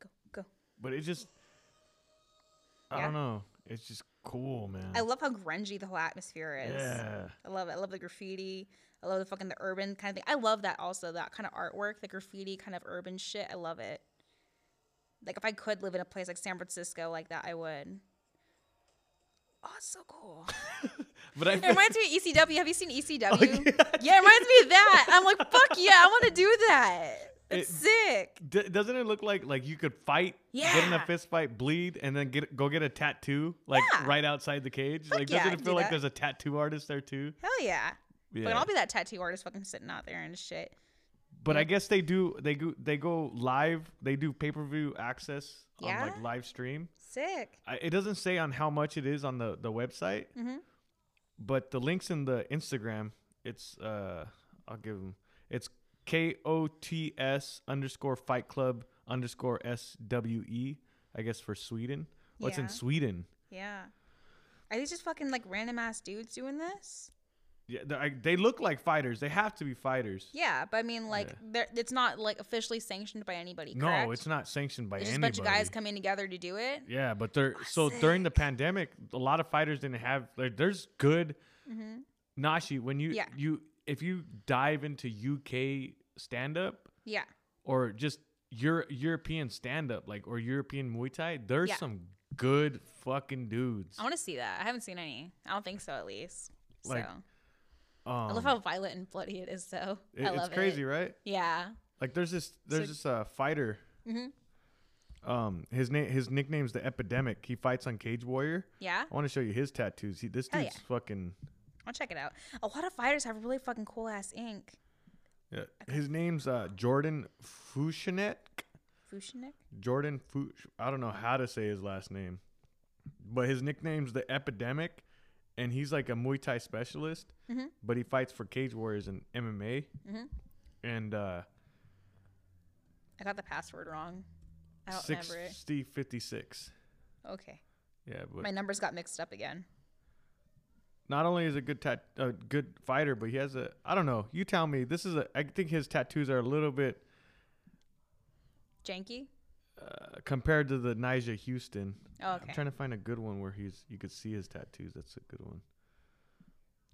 Go, go. But it just, I don't know. It's just cool, man. I love how grungy the whole atmosphere is. Yeah, I love it. I love the graffiti. I love the fucking urban kind of thing. I love that also. That kind of artwork, the graffiti kind of urban shit. I love it. Like, if I could live in a place like San Francisco like that, I would. Oh, it's so cool. But it reminds me of ECW. Have you seen ECW? Oh, yeah, it reminds me of that. I'm like, fuck yeah, I want to do that. It's sick. Doesn't it look like you could fight, get in a fist fight, bleed, and then go get a tattoo like right outside the cage? Fuck like, doesn't it feel like there's a tattoo artist there too? Hell yeah. Yeah. But I'll be that tattoo artist fucking sitting out there and shit. But I guess they go live. They do pay-per-view access on like live stream. Sick. It doesn't say on how much it is on the website. Mm-hmm. But the link's in the Instagram. It's I'll give them. It's KOTS_Fight Club_SWE. I guess for Sweden. Oh, it's in Sweden. Yeah. Are these just fucking like random ass dudes doing this? Yeah, they look like fighters. They have to be fighters. Yeah, but I mean, like, it's not like officially sanctioned by anybody. Correct? No, it's not sanctioned by anybody. Just a bunch of guys coming together to do it. Yeah, but during the pandemic, a lot of fighters didn't have. Like, there's good Nashi when if you dive into UK stand up. Yeah. Or just European stand up, like or European Muay Thai. There's some good fucking dudes. I want to see that. I haven't seen any. I don't think so, at least. Like. I love how violent and bloody it is, though. I love it. It's crazy, right? Yeah. Like there's this fighter. Mm-hmm. His nickname's The Epidemic. He fights on Cage Warrior. Yeah. I want to show you his tattoos. This dude's fucking. I'll check it out. A lot of fighters have really fucking cool ass ink. Yeah. Okay. His name's Jordan Fushenek. Fushenek. Jordan Fush. I don't know how to say his last name, but his nickname's The Epidemic. And he's like a Muay Thai specialist, but he fights for Cage Warriors and MMA. Mm-hmm. And I got the password wrong. I don't remember it. 6056. Okay. Yeah, but my numbers got mixed up again. Not only is a good fighter, but he has a, I don't know. You tell me. This is a, I think his tattoos are a little bit janky compared to the Nyjah Huston. Oh, okay. I'm trying to find a good one where you could see his tattoos. That's a good one.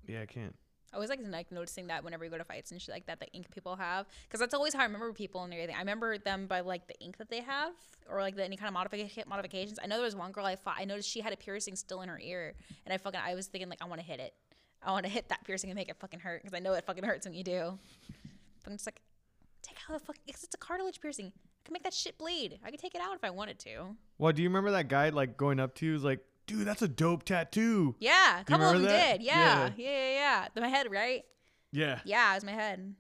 Yeah, I can't. I always like noticing that whenever you go to fights and shit like that, the ink people have, because that's always how I remember people and everything. I remember them by like the ink that they have, or like any kind of modifications. I know there was one girl I fought. I noticed she had a piercing still in her ear, and I was thinking like, I want to hit it. I want to hit that piercing and make it fucking hurt, because I know it fucking hurts when you do. But I'm just like, take out the fuck, because it's a cartilage piercing. I can make that shit bleed. I could take it out if I wanted to. Well, do you remember that guy like going up to you was like, dude, that's a dope tattoo. Yeah, a couple of them did. Yeah. My head, right? Yeah. Yeah, it was my head.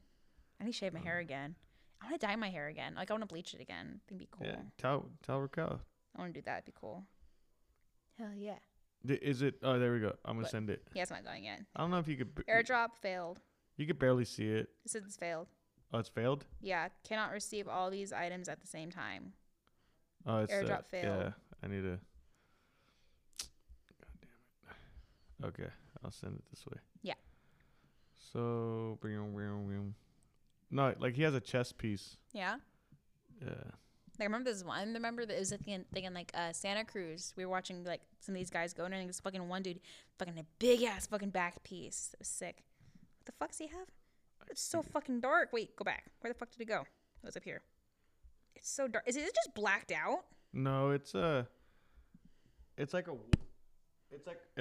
I need to shave my hair again. I want to dye my hair again. Like, I want to bleach it again. It'd be cool. Yeah. Tell Raquel. I want to do that. It'd be cool. Hell yeah. Is it? Oh, there we go. I'm going to send it. Yeah, it's not going yet. I don't know if you could. Airdrop failed. You could barely see it. It says it's failed. Oh, it's failed? Yeah. Cannot receive all these items at the same time. Oh, it's airdrop failed. Yeah, I need to. Okay, I'll send it this way. Yeah. So, no, like he has a chest piece. Yeah. Yeah. Like, I remember this one. I remember that it was thinking like Santa Cruz. We were watching like some of these guys go, and this fucking one dude, fucking a big ass fucking back piece. It was sick. What the fuck does he have? It's so fucking dark. Wait, go back. Where the fuck did he go? It was up here. It's so dark. Is it just blacked out? No, It's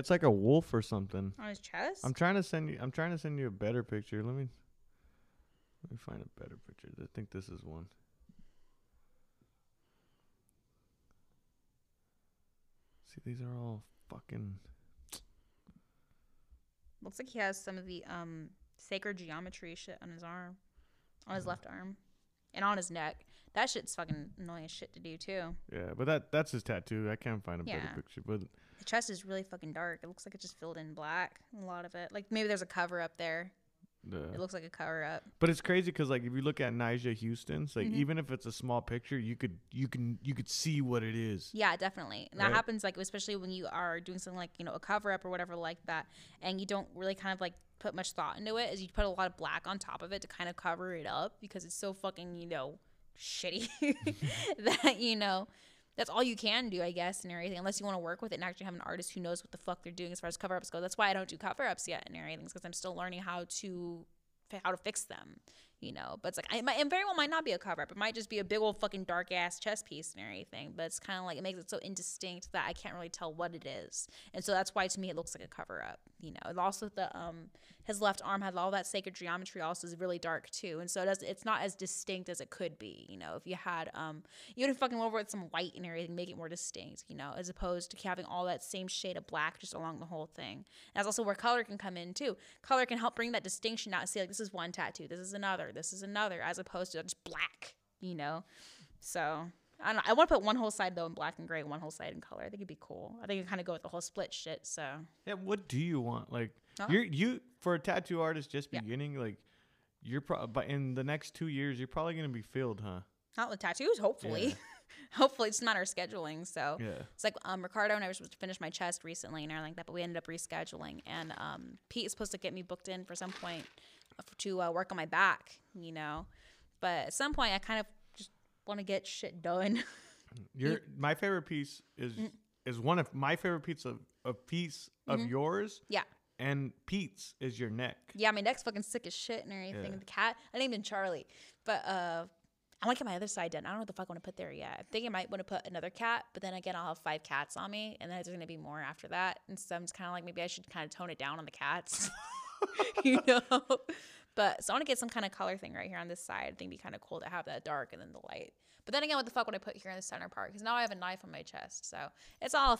like a wolf or something. On his chest? I'm trying to send you a better picture. Let me find a better picture. I think this is one. See, these are all fucking. Looks like he has some of the sacred geometry shit on his arm. On his left arm. And on his neck. That shit's fucking annoying as shit to do too. Yeah, but that's his tattoo. I can't find a better picture, but the chest is really fucking dark. It looks like it's just filled in black. A lot of it, like maybe there's a cover up there. Yeah. It looks like a cover up. But it's crazy because like if you look at Nyjah Huston's, like even if it's a small picture, you could see what it is. Yeah, definitely. And that happens like especially when you are doing something like a cover up or whatever like that, and you don't really kind of like put much thought into it. Is you put a lot of black on top of it to kind of cover it up because it's so fucking shitty that that's all you can do, I guess, and everything, unless you want to work with it and actually have an artist who knows what the fuck they're doing as far as cover-ups go. That's why I don't do cover-ups yet and everything, because I'm still learning how to fix them, but it's like it very well might not be a cover-up. It might just be a big old fucking dark ass chest piece and everything, but it's kind of like it makes it so indistinct that I can't really tell what it is. And so that's why to me it looks like a cover-up. And also the his left arm had all that sacred geometry, also is really dark too, and so it's not as distinct as it could be. If you had you would have fucking over with some white and everything, make it more distinct, as opposed to having all that same shade of black just along the whole thing. And that's also where color can come in too. Color can help bring that distinction out and see like this is one tattoo, this is another, this is another, as opposed to just black, so I don't know. I want to put one whole side though in black and gray, one whole side in color. I think it'd be cool. I think you kind of go with the whole split shit. So yeah, what do you want? Like you for a tattoo artist just beginning, like you're probably in the next 2 years you're probably going to be filled, huh? Not with tattoos, hopefully. Yeah. Hopefully, it's not our scheduling. So it's like Ricardo and I were supposed to finish my chest recently and everything like that, but we ended up rescheduling. And Pete is supposed to get me booked in for some point to work on my back, But at some point, I kind of just want to get shit done. My favorite piece is one of my favorite pieces of a piece of yours. Yeah. And Pete's is your neck. Yeah, my neck's fucking sick as shit and everything. Yeah. The cat, I named him Charlie, but I want to get my other side done. I don't know what the fuck I want to put there yet. I'm thinking I might want to put another cat, but then again, I'll have 5 cats on me, and then there's going to be more after that. And so I'm just kind of like, maybe I should kind of tone it down on the cats, But so I want to get some kind of color thing right here on this side. I think it'd be kind of cool to have that dark and then the light. But then again, what the fuck would I put here in the center part? Because now I have a knife on my chest, so it's all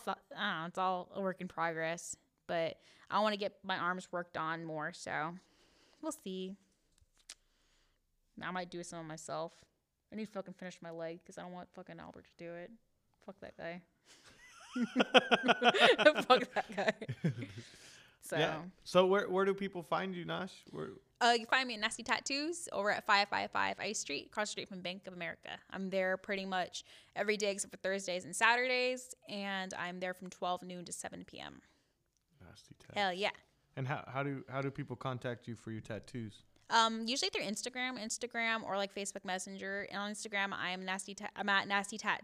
it's all a work in progress. But I want to get my arms worked on more, so we'll see. I might do some myself. I need to fucking finish my leg because I don't want fucking Albert to do it. Fuck that guy. Fuck that guy. So yeah. So where do people find you, Nash? You find me at Nasty Tattoos over at 555 Ice Street, across the street from Bank of America. I'm there pretty much every day except for Thursdays and Saturdays, and I'm there from 12 noon to 7 p.m. Nasty Tattoos. Hell yeah. And how do people contact you for your tattoos? Usually through Instagram or like Facebook Messenger. And on Instagram, I'm at nasty.nashi.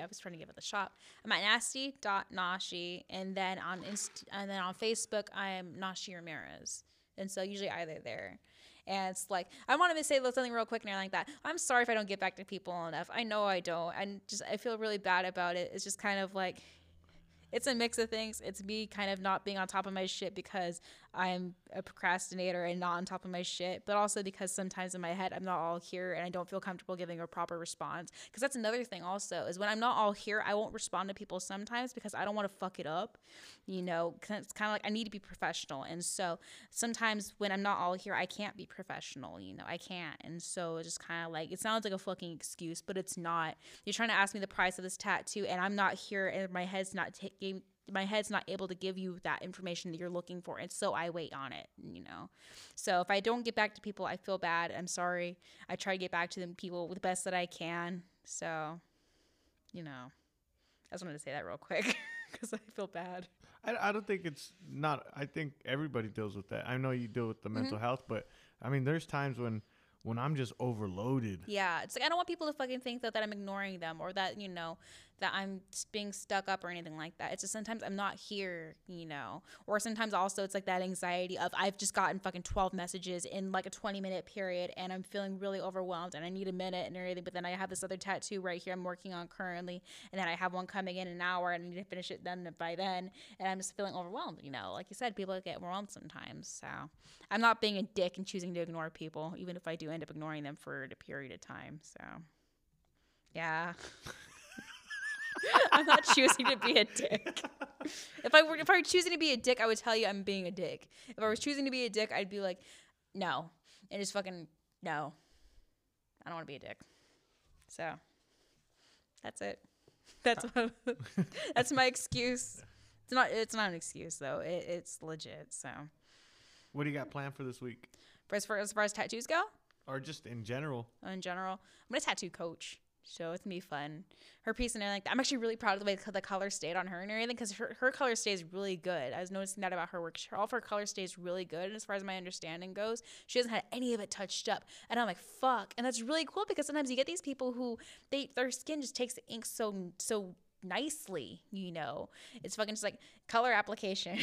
I was trying to give it the shop. I'm at nasty.nashi. And then on Facebook, I am Nashi Ramirez. And so usually either there. And it's like, I wanted to say something real quick and everything like that. I'm sorry if I don't get back to people enough. I know I don't. And just, I feel really bad about it. It's just kind of like, it's a mix of things. It's me kind of not being on top of my shit because I'm a procrastinator and not on top of my shit, but also because sometimes in my head I'm not all here and I don't feel comfortable giving a proper response. Because that's another thing also, is when I'm not all here, I won't respond to people sometimes because I don't want to fuck it up, you know, because it's kind of like I need to be professional. And so sometimes when I'm not all here, I can't be professional, you know, I can't. And so it's just kind of like, it sounds like a fucking excuse, but it's not. You're trying to ask me the price of this tattoo and I'm not here and my head's not able to give you that information that you're looking for, and so I wait on it, you know. So if I don't get back to people, I feel bad. I'm sorry. I try to get back to them people with the best that I can. So, you know, I just wanted to say that real quick because I feel bad. I don't think it's not. I think everybody deals with that. I know you deal with the mental health, but I mean, there's times when I'm just overloaded. Yeah, it's like I don't want people to fucking think that I'm ignoring them or that, you know, that I'm being stuck up or anything like that. It's just sometimes I'm not here, you know, or sometimes also it's like that anxiety of I've just gotten fucking 12 messages in like a 20-minute period and I'm feeling really overwhelmed and I need a minute and everything, but then I have this other tattoo right here I'm working on currently, and then I have one coming in an hour and I need to finish it done by then, and I'm just feeling overwhelmed, you know. Like you said, people get overwhelmed sometimes, so I'm not being a dick and choosing to ignore people, even if I do end up ignoring them for a period of time, so yeah. I'm not choosing to be a dick. If I were choosing to be a dick, I would tell you I'm being a dick. If I was choosing to be a dick, I'd be like, no. And just fucking, no. I don't want to be a dick. So, that's it. That's my excuse. It's not an excuse, though. It's legit, so. What do you got planned for this week? As far as tattoos go? Or just in general. In general. I'm going to tattoo Coach. So it's gonna be fun. Her piece and everything like that. I'm actually really proud of the way the color stayed on her and everything, because her color stays really good. I was noticing that about her work. All of her color stays really good, and as far as my understanding goes, she hasn't had any of it touched up. And I'm like, fuck. And that's really cool, because sometimes you get these people who their skin just takes the ink so nicely, you know. It's fucking just like color application.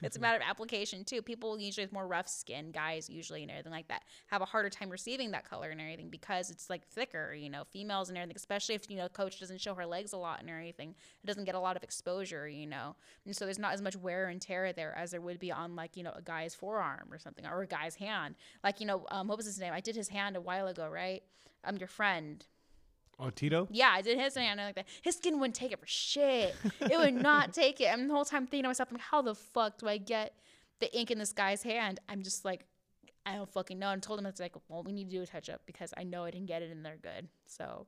It's a matter of application too. People usually with more rough skin, guys usually and everything like that, have a harder time receiving that color and everything because it's like thicker, you know. Females and everything, especially if, you know, Coach doesn't show her legs a lot and everything, it doesn't get a lot of exposure, you know. And so there's not as much wear and tear there as there would be on, like, you know, a guy's forearm or something, or a guy's hand. Like, you know, what was his name? I did his hand a while ago, right? Your friend. Oh, Tito? Yeah, I did his hand like that. His skin wouldn't take it for shit. It would not take it. I'm the whole time thinking to myself, I'm like, how the fuck do I get the ink in this guy's hand? I'm just like, I don't fucking know. And told him, it's like, well, we need to do a touch up because I know I didn't get it in there good. So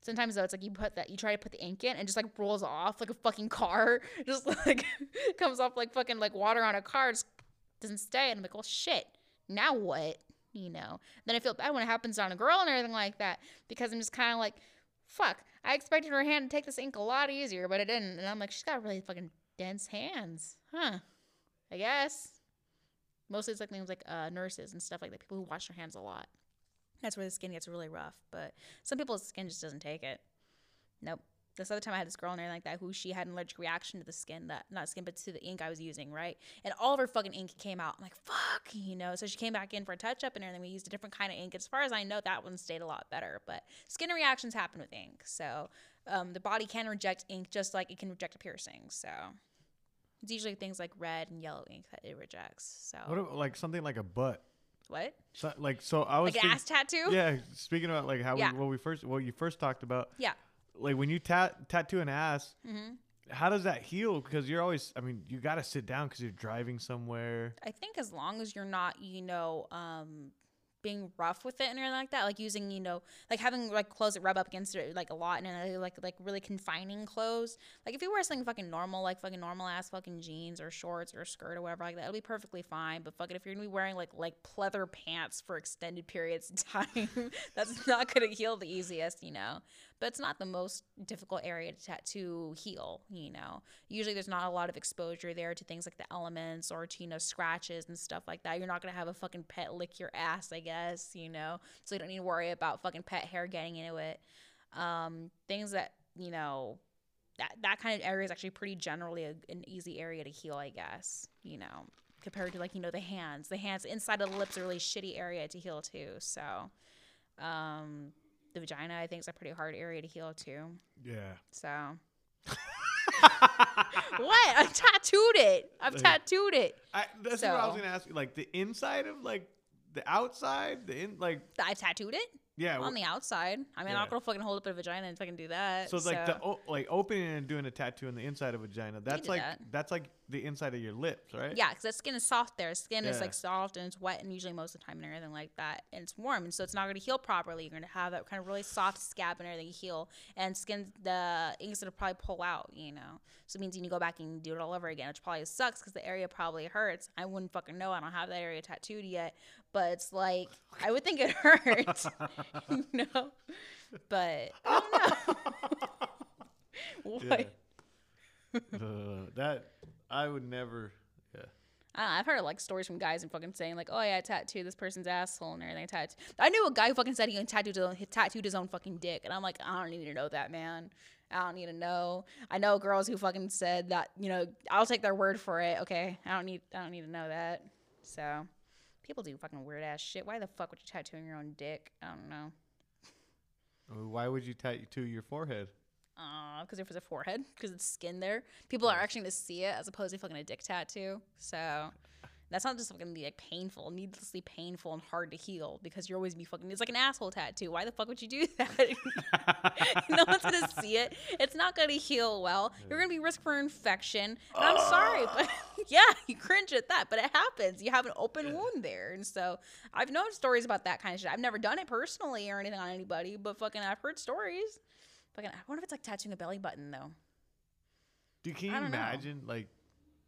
sometimes though, it's like you try to put the ink in and just like rolls off like a fucking car. Just like comes off like fucking like water on a car. Just doesn't stay. And I'm like, well, shit. Now what? You know, then I feel bad when it happens on a girl and everything like that, because I'm just kind of like, fuck, I expected her hand to take this ink a lot easier, but it didn't. And I'm like, she's got really fucking dense hands, huh? I guess. Mostly it's like things like nurses and stuff like that, people who wash their hands a lot. That's where the skin gets really rough, but some people's skin just doesn't take it. Nope. This other time I had this girl in there like that who she had an allergic reaction to the skin, but to the ink I was using, right? And all of her fucking ink came out. I'm like, fuck, you know? So she came back in for a touch-up and everything. We used a different kind of ink. As far as I know, that one stayed a lot better. But skin reactions happen with ink. So the body can reject ink just like it can reject a piercing. So it's usually things like red and yellow ink that it rejects. So what about, like, something like a butt? What? So, like, so I was like an ass tattoo? Yeah, speaking about like how what you first talked about. Yeah. Like when you tattoo an ass, how does that heal? Because you're always, I mean, you got to sit down because you're driving somewhere. I think as long as you're not, you know, being rough with it and everything like that, like using, you know, like having like clothes that rub up against it like a lot, and like really confining clothes. Like if you wear something fucking normal, like fucking normal ass fucking jeans or shorts or a skirt or whatever like that, it'll be perfectly fine. But fucking if you're gonna be wearing like pleather pants for extended periods of time, that's not gonna heal the easiest, you know. but it's not the most difficult area to heal, you know. Usually there's not a lot of exposure there to things like the elements or to, you know, scratches and stuff like that. You're not going to have a fucking pet lick your ass, I guess, you know. So you don't need to worry about fucking pet hair getting into it. Things that, you know, that kind of area is actually pretty generally an easy area to heal, I guess, you know, compared to, like, you know, the hands. The hands inside of the lips are a really shitty area to heal too. So the vagina, I think, is a pretty hard area to heal too. Yeah. So. What? I've tattooed it. That's what I was going to ask you. Like, the inside of, like, the outside? I tattooed it? Yeah. On the outside. I mean, I'm not going to fucking hold up a vagina and fucking do that. So it's like opening and doing a tattoo on the inside of a vagina. That's like that. That's like the inside of your lips, right? Yeah, because that skin is soft there. Skin is like soft and it's wet, and usually most of the time and everything like that. And it's warm, and so it's not going to heal properly. You're going to have that kind of really soft scab and everything heal. And skin, the ink's going to probably pull out, you know. So it means you need to go back and do it all over again, which probably sucks because the area probably hurts. I wouldn't fucking know. I don't have that area tattooed yet. But it's like, I would think it hurt. You know? But I don't know. What? Yeah. I would never. Yeah. I've heard like stories from guys and fucking saying like, oh yeah, I tattooed this person's asshole and everything. I knew a guy who fucking said he tattooed his own fucking dick, and I'm like, I don't need to know that, man. I don't need to know. I know girls who fucking said that, you know. I'll take their word for it. Okay, I don't need to know that. So people do fucking weird ass shit. Why the fuck would you tattoo your own dick? I don't know. Why would you tattoo your forehead? Because it was a forehead, because it's skin there. People are actually going to see it as opposed to fucking a dick tattoo. So that's not just going to be like painful, needlessly painful and hard to heal, because you're always be fucking. It's like an asshole tattoo. Why the fuck would you do that? No one's going to see it. It's not going to heal well. You're going to be risk for infection. And I'm sorry, but yeah, you cringe at that, but it happens. You have an open wound there. And so I've known stories about that kind of shit. I've never done it personally or anything on anybody, but fucking I've heard stories. Fucking, I wonder if it's like tattooing a belly button though. Dude, can you imagine like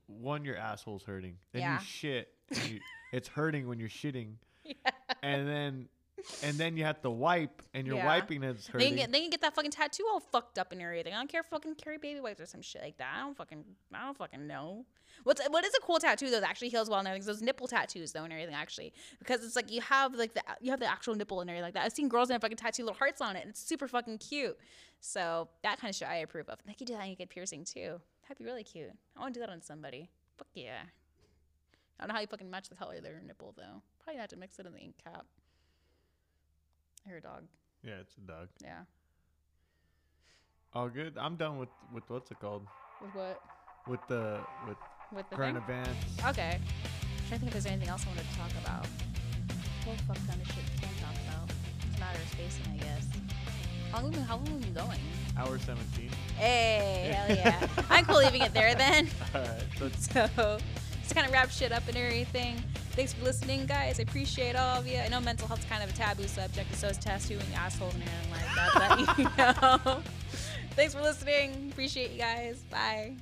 one, your asshole's hurting, then you shit, it's hurting when you're shitting, and then you have to wipe, and you're wiping and it's hurting. They can get that fucking tattoo all fucked up and everything. I don't care if fucking carry baby wipes or some shit like that. I don't fucking know. What is a cool tattoo though that actually heals well and everything? Those nipple tattoos though and everything actually, because it's like you have the actual nipple and everything like that. I've seen girls that have fucking tattoo little hearts on it, and it's super fucking cute. So that kind of shit I approve of. Like, you do that and you get piercing too. That'd be really cute. I want to do that on somebody. Fuck yeah. I don't know how you fucking match the color of their nipple though. Probably have to mix it in the ink cap. I hear a dog. Yeah, it's a dog. Yeah. All good. I'm done with what's it called? With what? With the current events. Okay. I'm trying to think if there's anything else I wanted to talk about. What the fuck kind of shit can we talk about? It's a matter of spacing, I guess. How long have we been going? Hour 17. Hey, hell yeah. I'm cool leaving it there then. All right. So just kind of wrap shit up and everything. Thanks for listening, guys. I appreciate all of you. I know mental health's kind of a taboo subject, and so is tattooing assholes and everything like that. But, you know. Thanks for listening. Appreciate you guys. Bye.